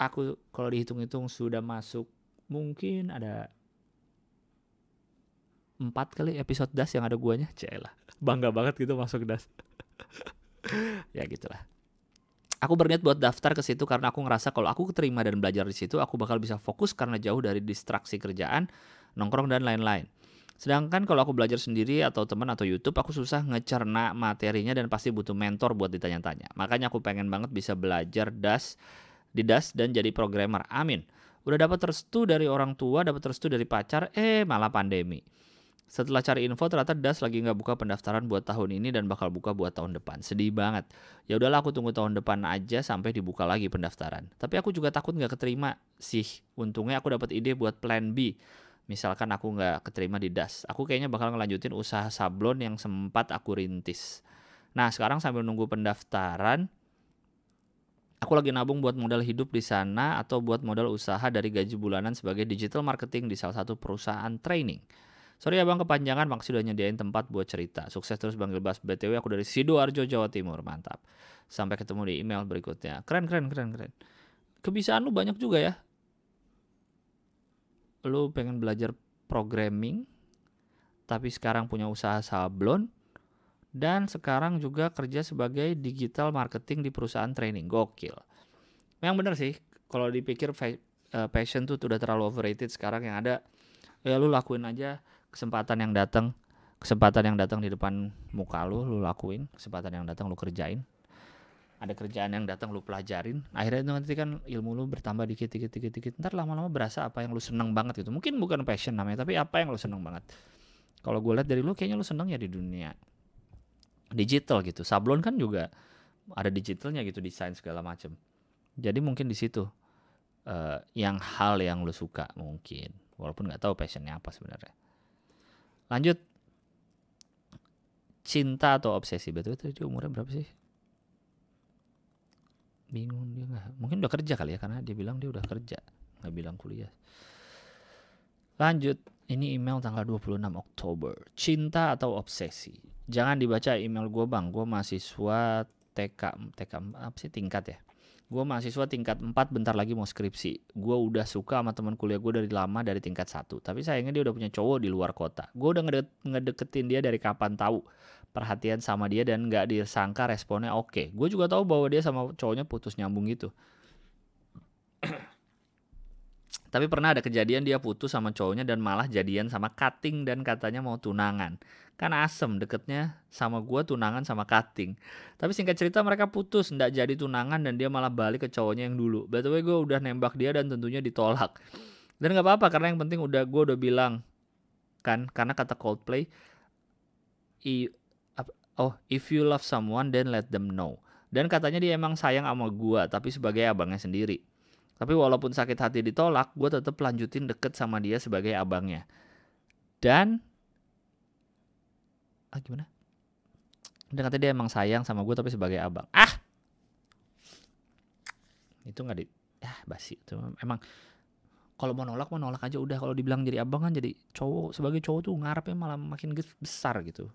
Aku kalau dihitung-hitung sudah masuk mungkin ada 4 kali episode Das yang ada guanya. Cielah, bangga banget gitu masuk Das. Ya gitulah. Aku berniat buat daftar ke situ karena aku ngerasa kalau aku keterima dan belajar di situ aku bakal bisa fokus karena jauh dari distraksi kerjaan, nongkrong dan lain-lain. Sedangkan kalau aku belajar sendiri atau teman atau YouTube, aku susah ngecerna materinya dan pasti butuh mentor buat ditanya-tanya. Makanya aku pengen banget bisa belajar Das di Das dan jadi programmer. Amin. Udah dapat restu dari orang tua, dapat restu dari pacar, malah pandemi. Setelah cari info ternyata Das lagi gak buka pendaftaran buat tahun ini dan bakal buka buat tahun depan. Sedih banget. Ya udahlah aku tunggu tahun depan aja sampai dibuka lagi pendaftaran. Tapi aku juga takut gak keterima sih. Untungnya aku dapat ide buat plan B. Misalkan aku gak keterima di Das. Aku kayaknya bakal ngelanjutin usaha sablon yang sempat aku rintis. Nah sekarang sambil nunggu pendaftaran, aku lagi nabung buat modal hidup di sana atau buat modal usaha dari gaji bulanan sebagai digital marketing di salah satu perusahaan training. Sorry ya bang, kepanjangan, maksud udah nyediain tempat buat cerita. Sukses terus Bang Gilbas. BTW aku dari Sidoarjo, Jawa Timur. Mantap. Sampai ketemu di email berikutnya. Keren. Kebisaan lu banyak juga ya. Lu pengen belajar programming, tapi sekarang punya usaha sablon. Dan sekarang juga kerja sebagai digital marketing di perusahaan training. Gokil. Memang benar sih. Kalau dipikir passion tuh udah terlalu overrated. Sekarang yang ada, ya lu lakuin aja kesempatan yang datang di depan muka lu. Lu lakuin kesempatan yang datang, lu kerjain. Ada kerjaan yang datang, lu pelajarin. Akhirnya nanti kan ilmu lu bertambah dikit. Ntar lama-lama berasa apa yang lu seneng banget gitu. Mungkin bukan passion namanya, tapi apa yang lu seneng banget. Kalau gue lihat dari lu, kayaknya lu seneng ya di dunia digital gitu. Sablon kan juga ada digitalnya gitu, desain segala macam. Jadi mungkin di situ yang hal yang lu suka mungkin, walaupun nggak tahu passionnya apa sebenarnya. Lanjut, cinta atau obsesi. Betul tadi dia umurnya berapa sih? Bingung dia nggak? Mungkin udah kerja kali ya, karena dia bilang dia udah kerja, nggak bilang kuliah. Lanjut. Ini email tanggal 26 Oktober. Cinta atau obsesi? Jangan dibaca email gue bang. Gue mahasiswa TK apa sih, tingkat ya. Gue mahasiswa tingkat 4, bentar lagi mau skripsi. Gue udah suka sama teman kuliah gue dari lama, dari tingkat 1. Tapi sayangnya dia udah punya cowok di luar kota. Gue udah ngedeketin dia dari kapan tahu. Perhatian sama dia dan gak disangka responnya oke. Gue juga tahu bahwa dia sama cowoknya putus nyambung gitu. Tapi pernah ada kejadian dia putus sama cowoknya dan malah jadian sama kating dan katanya mau tunangan. Kan asem, deketnya sama gue tunangan sama kating. Tapi singkat cerita mereka putus, nggak jadi tunangan dan dia malah balik ke cowoknya yang dulu. By the way gue udah nembak dia dan tentunya ditolak. Dan nggak apa-apa karena yang penting gue udah bilang kan, karena kata Coldplay, if you love someone then let them know. Dan katanya dia emang sayang sama gue tapi sebagai abangnya sendiri. Tapi walaupun sakit hati ditolak, gue tetap lanjutin deket sama dia sebagai abangnya. Dan, gimana? Dan katanya dia emang sayang sama gue tapi sebagai abang. Itu nggak basi. Itu emang kalau mau nolak aja udah. Kalau dibilang jadi abang kan jadi cowok. Sebagai cowok tuh ngarepnya malah makin besar gitu.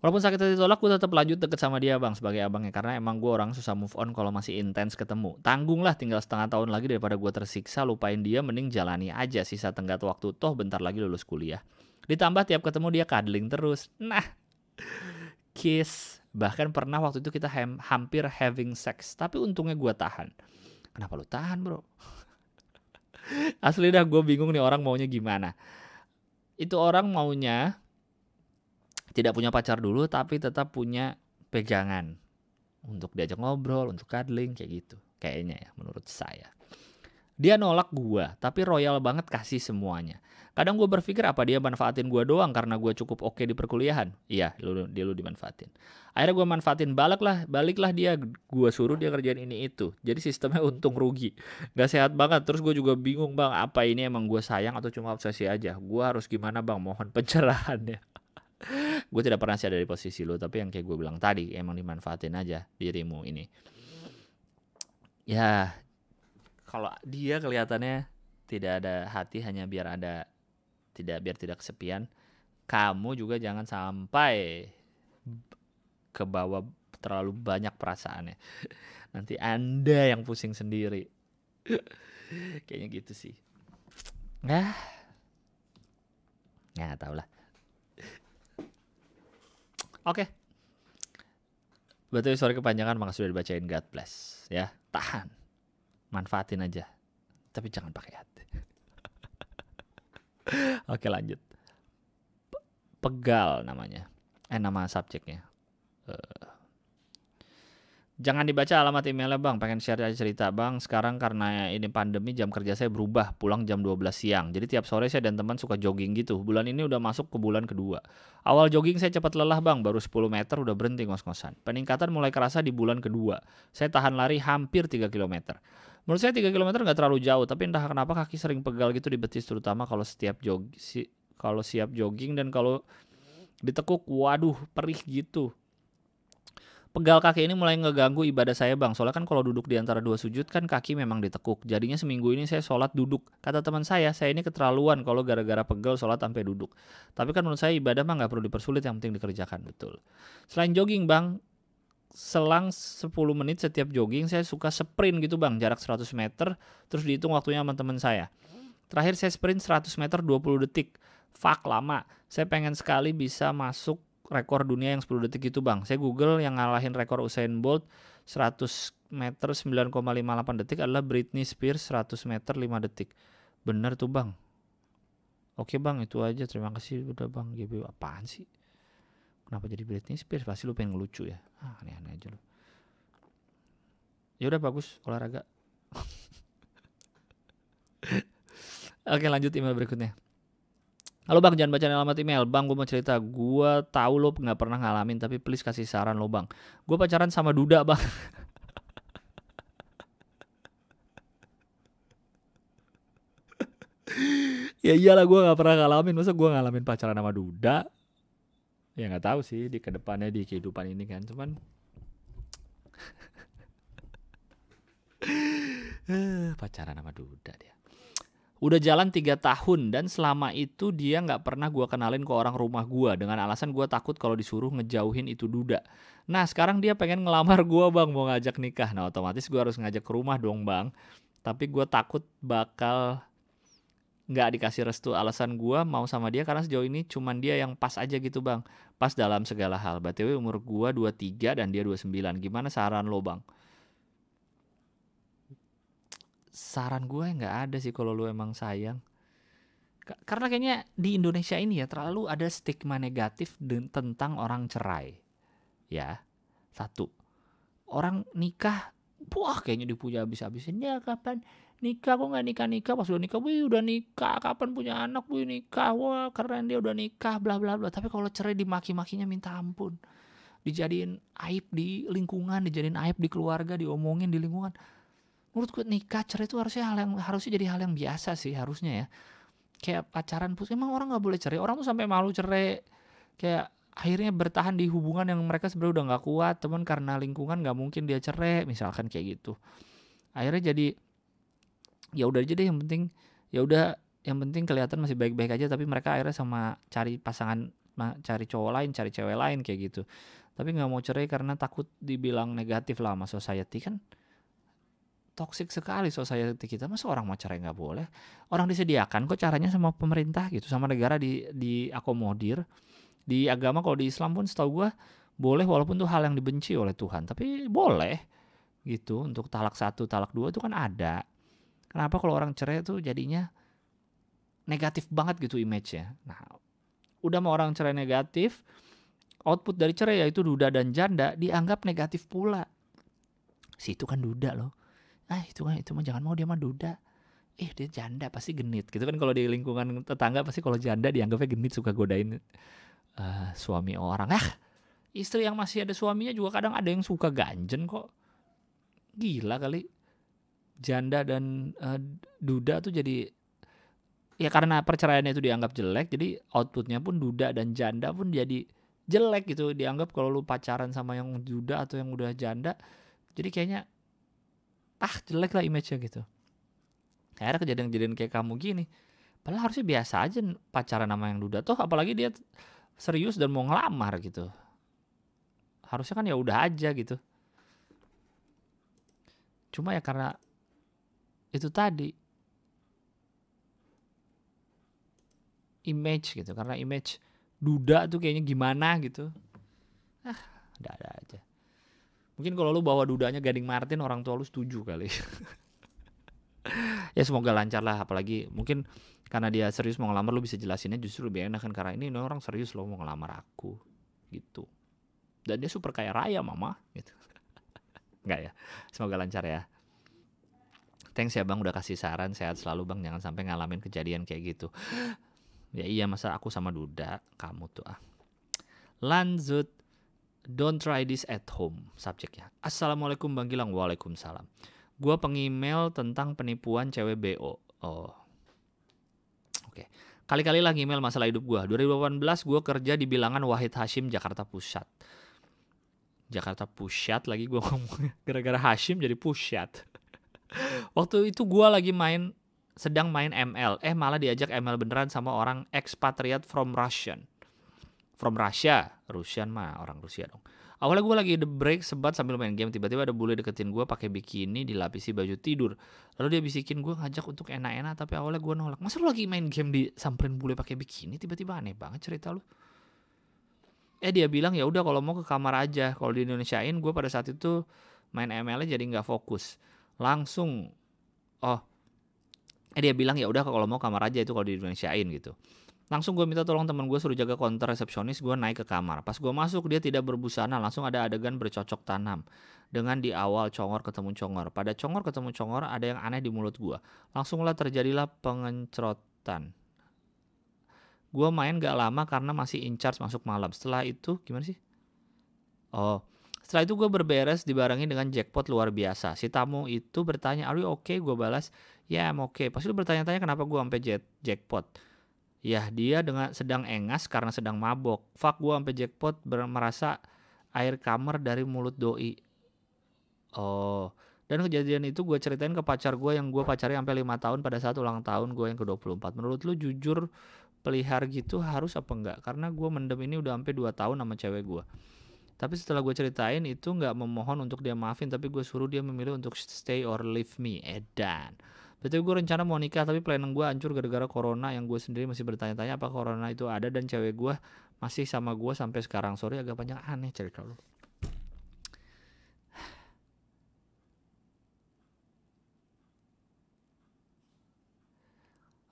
Walaupun sakit hati tolak, gue tetap lanjut deket sama dia bang sebagai abangnya. Karena emang gue orang susah move on kalau masih intens ketemu. Tanggung lah, tinggal 1,5 tahun lagi daripada gue tersiksa. Lupain dia, mending jalani aja sisa tenggat waktu. Toh bentar lagi lulus kuliah. Ditambah tiap ketemu dia cuddling terus. Nah, kiss. Bahkan pernah waktu itu kita hampir having sex. Tapi untungnya gue tahan. Kenapa lu tahan bro? Asli dah gue bingung nih orang maunya gimana. Itu orang maunya tidak punya pacar dulu tapi tetap punya pegangan untuk diajak ngobrol, untuk cuddling kayak gitu. Kayaknya ya menurut saya. Dia nolak gue tapi royal banget kasih semuanya. Kadang gue berpikir apa dia manfaatin gue doang karena gue cukup oke di perkuliahan. Iya, dia lu dimanfaatin. Akhirnya gue manfaatin baliklah dia. Gue suruh dia kerjain ini itu. Jadi sistemnya untung rugi. Gak sehat banget. Terus gue juga bingung bang, apa ini emang gue sayang atau cuma obsesi aja? Gue harus gimana bang, mohon pencerahannya. Gue tidak pernah sih ada di posisi lo, tapi yang kayak gue bilang tadi emang dimanfaatin aja dirimu ini. Ya, kalau dia kelihatannya tidak ada hati hanya biar ada tidak kesepian. Kamu juga jangan sampai ke bawah terlalu banyak perasaannya. Nanti Anda yang pusing sendiri. Kayaknya gitu sih. Nggak tahu lah. Oke. Betul, sorry kepanjangan, makasih sudah dibacain. God bless ya. Tahan. Manfaatin aja. Tapi jangan pakai hati. Oke, lanjut. Pegal namanya. Nama subjeknya. Jangan dibaca alamat emailnya, Bang. Pengen share cerita, Bang. Sekarang karena ini pandemi, jam kerja saya berubah. Pulang jam 12 siang. Jadi tiap sore saya dan teman suka jogging gitu. Bulan ini udah masuk ke bulan kedua. Awal jogging saya cepat lelah, Bang. Baru 10 meter udah berhenti ngos-ngosan. Peningkatan mulai kerasa di bulan kedua. Saya tahan lari hampir 3 km. Menurut saya 3 km nggak terlalu jauh. Tapi entah kenapa kaki sering pegal gitu di betis. Terutama kalau siap jogging dan kalau ditekuk. Waduh, perih gitu. Pegal kaki ini mulai ngeganggu ibadah saya, Bang. Soalnya kan kalau duduk di antara dua sujud kan kaki memang ditekuk. Jadinya seminggu ini saya sholat duduk. Kata teman saya ini keterlaluan kalau gara-gara pegal sholat sampai duduk. Tapi kan menurut saya ibadah mah nggak perlu dipersulit, yang penting dikerjakan, betul. Selain jogging, Bang, selang 10 menit setiap jogging saya suka sprint gitu, Bang. Jarak 100 meter, terus dihitung waktunya sama teman saya. Terakhir saya sprint 100 meter 20 detik. Fuck, lama. Saya pengen sekali bisa masuk rekor dunia yang 10 detik itu, Bang. Saya Google yang ngalahin rekor Usain Bolt 100 meter 9,58 detik adalah Britney Spears 100 meter 5 detik. Bener tuh, Bang. Oke, Bang, itu aja. Terima kasih udah, Bang. GB apaan sih? Kenapa jadi Britney Spears? Pasti lu pengen lucu ya. Aneh-aneh aja lu. Ya udah, bagus olahraga. Oke, lanjut email berikutnya. Halo, Bang, jangan baca alamat email. Bang, gue mau cerita. Gue tahu lo gak pernah ngalamin, tapi please kasih saran lo, Bang. Gue pacaran sama duda, Bang. Ya iyalah, gue gak pernah ngalamin. Masa gue ngalamin pacaran sama duda? Ya gak tahu sih di kedepannya di kehidupan ini kan. Cuman pacaran sama duda dia. Udah jalan 3 tahun dan selama itu dia gak pernah gue kenalin ke orang rumah gue. Dengan alasan gue takut kalau disuruh ngejauhin itu duda. Nah, sekarang dia pengen ngelamar gue, Bang. Mau ngajak nikah. Nah, otomatis gue harus ngajak ke rumah dong, Bang. Tapi gue takut bakal gak dikasih restu. Alasan gue mau sama dia karena sejauh ini cuman dia yang pas aja gitu, Bang. Pas dalam segala hal. BTW umur gue 23 dan dia 29. Gimana saran lo, Bang? Saran gue nggak ada sih kalau lu emang sayang. Karena kayaknya di Indonesia ini ya terlalu ada stigma negatif tentang orang cerai. Ya, satu. Orang nikah, wah kayaknya dipuja habis-habisin. Ya kapan nikah, kok nggak nikah-nikah. Pas udah nikah, wih udah nikah. Kapan punya anak, wih nikah. Wah keren dia udah nikah, bla bla bla. Tapi kalau cerai dimaki-makinya minta ampun. Dijadiin aib di lingkungan, dijadiin aib di keluarga, diomongin di lingkungan. Menurut gue nikah cerai itu harusnya jadi hal yang biasa sih harusnya ya. Kayak pacaran pun emang orang nggak boleh cerai. Orang tuh sampai malu cerai. Kayak akhirnya bertahan di hubungan yang mereka sebenarnya udah nggak kuat. Teman karena lingkungan nggak mungkin dia cerai. Misalkan kayak gitu. Akhirnya jadi ya udah aja deh, yang penting ya udah, yang penting kelihatan masih baik-baik aja. Tapi mereka akhirnya sama cari pasangan, cari cowok lain, cari cewek lain kayak gitu. Tapi nggak mau cerai karena takut dibilang negatif lah sama society kan. Toksik sekali society kita. Masa orang mau cerai nggak boleh? Orang disediakan kok caranya sama pemerintah gitu, sama negara diakomodir. Di agama kalau di Islam pun setahu gue boleh, walaupun itu hal yang dibenci oleh Tuhan, tapi boleh gitu. Untuk talak 1, talak 2 itu kan ada. Kenapa kalau orang cerai tuh jadinya negatif banget gitu image-nya? Nah, udah mau orang cerai negatif, output dari cerai yaitu duda dan janda dianggap negatif pula. Si itu kan duda loh. Itu mah jangan mau, dia mah duda. Dia janda pasti genit. Gitu kan kalau di lingkungan tetangga pasti kalau janda dianggapnya genit, suka godain suami orang. Istri yang masih ada suaminya juga kadang ada yang suka ganjen kok. Gila kali. Janda dan duda tuh jadi ya karena perceraiannya itu dianggap jelek, jadi outputnya pun duda dan janda pun jadi jelek gitu. Dianggap kalau lu pacaran sama yang duda atau yang udah janda, jadi kayaknya jelek lah image-nya gitu. Akhirnya kejadian-kejadian kayak kamu gini, padahal harusnya biasa aja pacaran sama yang duda, toh apalagi dia serius dan mau ngelamar gitu. Harusnya kan ya udah aja gitu. Cuma ya karena itu tadi image gitu, karena image duda tuh kayaknya gimana gitu. Ada-ada aja. Mungkin kalau lu bawa dudanya Gading Martin, orang tua lu setuju kali. Ya semoga lancar lah, apalagi mungkin karena dia serius mau ngelamar, lu bisa jelasinnya justru lebih enak kan, karena ini orang serius lo mau ngelamar aku gitu, dan dia super kaya raya mama gitu. Enggak ya, semoga lancar ya. Thanks ya bang udah kasih saran, sehat selalu bang, jangan sampai ngalamin kejadian kayak gitu. Ya iya, masa aku sama duda kamu tuh. Lanjut, don't try this at home subjeknya. Assalamualaikum bang Gilang. Waalaikumsalam. Gua pengemail tentang penipuan cewek BO. Oh. Oke. Kali-kali lah email masalah hidup gua. 2018 gua kerja di bilangan Wahid Hasyim Jakarta Pusat. Jakarta Pusat lagi gua ngomong, gara-gara Hasyim jadi Pusat. Waktu itu gua lagi sedang main ML. Malah diajak ML beneran sama orang expatriate from Russia. Rusian mah, orang Rusia dong. Awalnya gue lagi the break sebat sambil main game, tiba-tiba ada bule deketin gue pakai bikini dilapisi baju tidur. Lalu dia bisikin gue ngajak untuk enak-enak, tapi awalnya gue nolak. Masa lu lagi main game disamperin bule pakai bikini, tiba-tiba aneh banget cerita lu. Dia bilang ya udah kalau mau ke kamar aja. Kalau di Indonesiain, gue pada saat itu main ML jadi nggak fokus. Langsung dia bilang ya udah kalau mau kamar aja, itu kalau di Indonesiain gitu. Langsung gue minta tolong teman gue suruh jaga konter resepsionis, gue naik ke kamar. Pas gue masuk dia tidak berbusana, langsung ada adegan bercocok tanam. Dengan di awal congor ketemu congor, pada congor ketemu congor ada yang aneh di mulut gue. Langsunglah terjadilah pengencrotan. Gue main gak lama karena masih in charge masuk malam. Setelah itu gimana sih? Setelah itu gue berberes dibarengi dengan jackpot luar biasa. Si tamu itu bertanya, "Are you okay?" Gue balas, "Ya, I'm okay." Pas itu bertanya-tanya kenapa gue sampai jackpot. Ya dia dengan sedang engas karena sedang mabok. Fuck, gue sampai jackpot merasa air kamar dari mulut doi. Dan kejadian itu gue ceritain ke pacar gue yang gue pacari sampai 5 tahun pada saat ulang tahun gue yang ke-24. Menurut lu jujur pelihara gitu harus apa enggak? Karena gue mendem ini udah sampai 2 tahun sama cewek gue. Tapi setelah gue ceritain itu gak memohon untuk dia maafin, tapi gue suruh dia memilih untuk stay or leave me. Edan. Betul, gue rencana mau nikah tapi planning gue hancur gara-gara corona yang gue sendiri masih bertanya-tanya apa corona itu ada dan cewek gue masih sama gue sampai sekarang. Sorry agak panjang, aneh cerita lu.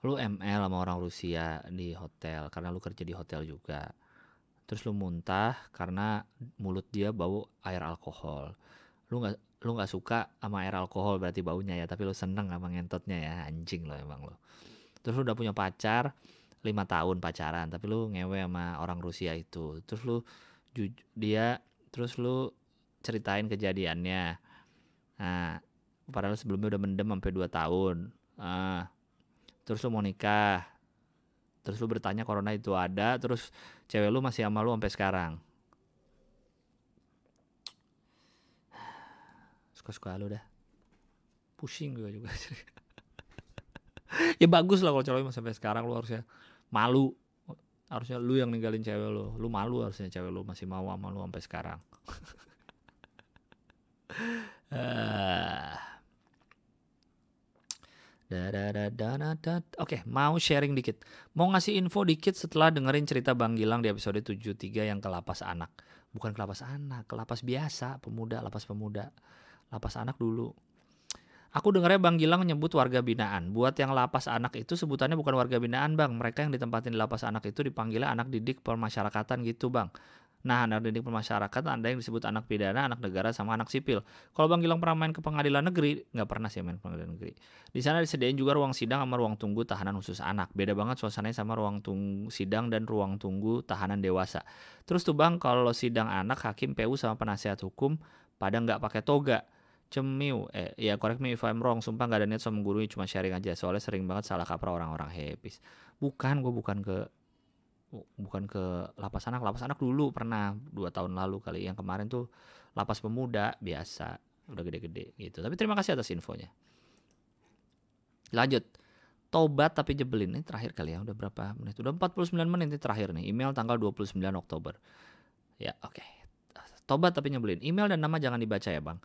Lu ML sama orang Rusia di hotel karena lu kerja di hotel juga. Terus lu muntah karena mulut dia bau air alkohol. Lu gak suka sama air alkohol berarti baunya ya, tapi lu seneng sama ngentotnya ya, anjing lo emang lo. Terus lu udah punya pacar 5 tahun pacaran, tapi lu ngewe sama orang Rusia itu. Terus lu lu ceritain kejadiannya. Nah, padahal sebelumnya udah mendem sampai 2 tahun. Terus lu mau nikah. Terus lu bertanya corona itu ada, terus cewek lu masih sama lu sampai sekarang. Suka-suka lu dah. Pusing gue juga. Ya bagus lah kalau cewek lu sampai sekarang, lu harusnya malu. Harusnya lu yang ninggalin cewek lu. Lu malu harusnya cewek lu masih mau sama lu sampai sekarang. Oke, mau sharing dikit. Mau ngasih info dikit setelah dengerin cerita Bang Gilang di episode 73 yang ke lapas anak. Bukan ke lapas anak, ke lapas biasa, pemuda, lapas pemuda. Lapas anak dulu. Aku dengarnya Bang Gilang menyebut warga binaan. Buat yang lapas anak itu sebutannya bukan warga binaan bang. Mereka yang ditempatin di lapas anak itu dipanggilnya anak didik permasyarakatan gitu bang. Nah anak didik permasyarakatan ada yang disebut anak pidana, anak negara, sama anak sipil. Kalau Bang Gilang pernah main ke pengadilan negeri, gak pernah sih main ke pengadilan negeri. Di sana disediain juga ruang sidang sama ruang tunggu tahanan khusus anak. Beda banget suasananya sama ruang tunggu sidang dan ruang tunggu tahanan dewasa. Terus tuh bang kalau sidang anak, hakim PU sama penasihat hukum pada gak pakai toga. Cemiu, ya correct me if I'm wrong, sumpah gak ada niat sama guru, cuma sharing aja, soalnya sering banget salah kaprah orang-orang hepis. Bukan ke lapas anak dulu pernah 2 tahun lalu kali, yang kemarin tuh lapas pemuda biasa. udah gede-gede gitu. Tapi terima kasih atas infonya. Lanjut. Tobat tapi jebelin. Ini terakhir kali ya. Udah berapa menit? Udah 49 menit ini terakhir nih. Email tanggal 29 Oktober. Ya, oke. Tobat tapi nyebelin. Email dan nama jangan dibaca ya, Bang.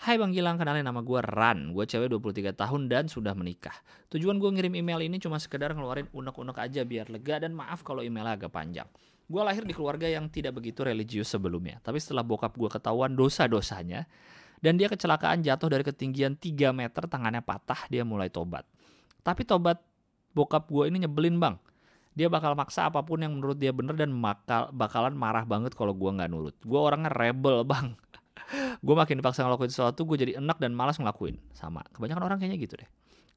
Hai Bang Gilang, kenalin nama gue Ran. Gue cewek 23 tahun dan sudah menikah. Tujuan gue ngirim email ini cuma sekedar ngeluarin unek-unek aja biar lega, dan maaf kalau emailnya agak panjang. Gue lahir di keluarga yang tidak begitu religius sebelumnya. Tapi setelah bokap gue ketahuan dosa-dosanya dan dia kecelakaan jatuh dari ketinggian 3 meter tangannya patah, dia mulai tobat. Tapi tobat bokap gue ini nyebelin, Bang. Dia bakal maksa apapun yang menurut dia bener dan bakalan marah banget kalau gue gak nurut. Gue orangnya rebel, Bang. Gue makin dipaksa ngelakuin sesuatu, gue jadi enak dan malas ngelakuin. Sama, kebanyakan orang kayaknya gitu deh.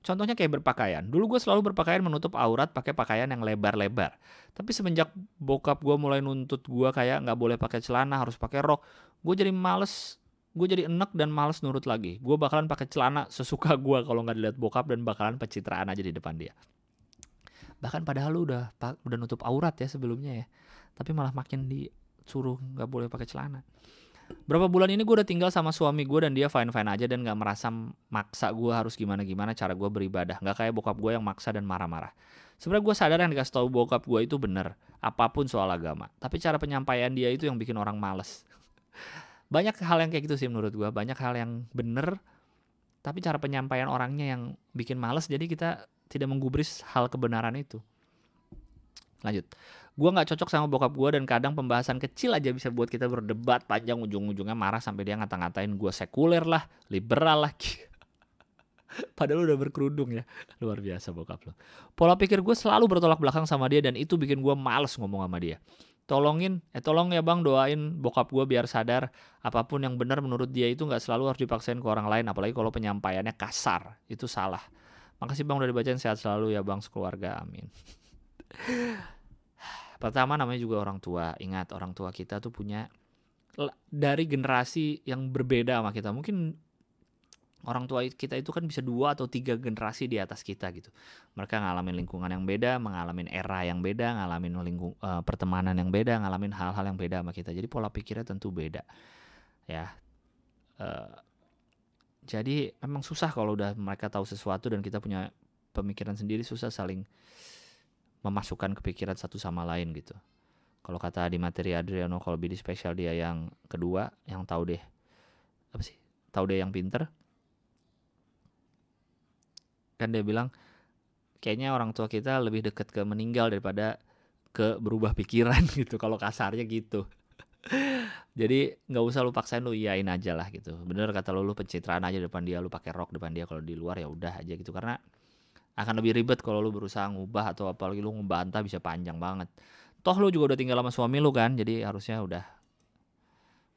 Contohnya kayak berpakaian. Dulu gue selalu berpakaian menutup aurat pakai pakaian yang lebar-lebar. Tapi semenjak bokap gue mulai nuntut gue kayak gak boleh pakai celana, harus pakai rok, gue jadi males, gue jadi enak dan males nurut lagi. Gue bakalan pakai celana sesuka gue kalau gak dilihat bokap, dan bakalan pencitraan aja di depan dia. Bahkan padahal lu udah nutup aurat ya sebelumnya ya, tapi malah makin disuruh gak boleh pakai celana. Berapa bulan ini gue udah tinggal sama suami gue, dan dia fine-fine aja dan gak merasa maksa gue harus gimana-gimana cara gue beribadah. Gak kayak bokap gue yang maksa dan marah-marah. Sebenarnya gue sadar yang dikasih tau bokap gue itu bener, apapun soal agama. Tapi cara penyampaian dia itu yang bikin orang males. Banyak hal yang kayak gitu sih menurut gue. Banyak hal yang bener, tapi cara penyampaian orangnya yang bikin males. Jadi kita tidak menggubris hal kebenaran itu. Lanjut. Gue gak cocok sama bokap gue, dan kadang pembahasan kecil aja bisa buat kita berdebat panjang, ujung-ujungnya marah sampai dia ngata-ngatain gue sekuler lah, liberal lah. Padahal udah berkerudung ya. Luar biasa bokap lo. Pola pikir gue selalu bertolak belakang sama dia, dan itu bikin gue males ngomong sama dia. Tolong ya Bang, doain bokap gue biar sadar apapun yang benar menurut dia itu gak selalu harus dipaksain ke orang lain, apalagi kalau penyampaiannya kasar, itu salah. Makasih Bang udah dibacain, sehat selalu ya Bang sekeluarga, amin. Pertama, namanya juga orang tua. Ingat, orang tua kita tuh punya dari generasi yang berbeda sama kita. Mungkin orang tua kita itu kan bisa 2 atau 3 generasi di atas kita gitu. Mereka ngalamin lingkungan yang beda, mengalami era yang beda, ngalamin pertemanan yang beda, ngalamin hal-hal yang beda sama kita. Jadi pola pikirnya tentu beda. Ya. Jadi memang susah kalau udah mereka tahu sesuatu dan kita punya pemikiran sendiri, susah saling memasukkan kepikiran satu sama lain gitu. Kalau kata di materi Adriano Colbi di spesial dia yang kedua, yang tahu deh yang pinter, kan dia bilang kayaknya orang tua kita lebih dekat ke meninggal daripada ke berubah pikiran gitu, kalau kasarnya gitu. Jadi nggak usah lu paksain, lu iyain aja lah gitu. Bener kata lu pencitraan aja depan dia, lu pakai rok depan dia, kalau di luar ya udah aja gitu, karena akan lebih ribet kalau lu berusaha ngubah atau apalagi lu ngebantah, bisa panjang banget. Toh lu juga udah tinggal sama suami lu kan, jadi harusnya udah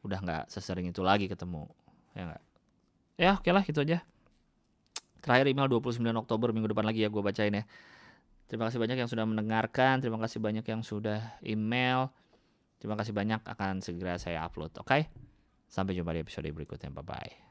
nggak sesering itu lagi ketemu, ya nggak? Ya oke lah, gitu aja. Terakhir email 29 Oktober, minggu depan lagi ya gue bacain ya. Terima kasih banyak yang sudah mendengarkan, terima kasih banyak yang sudah email, terima kasih banyak, akan segera saya upload, oke? Sampai jumpa di episode berikutnya, bye-bye.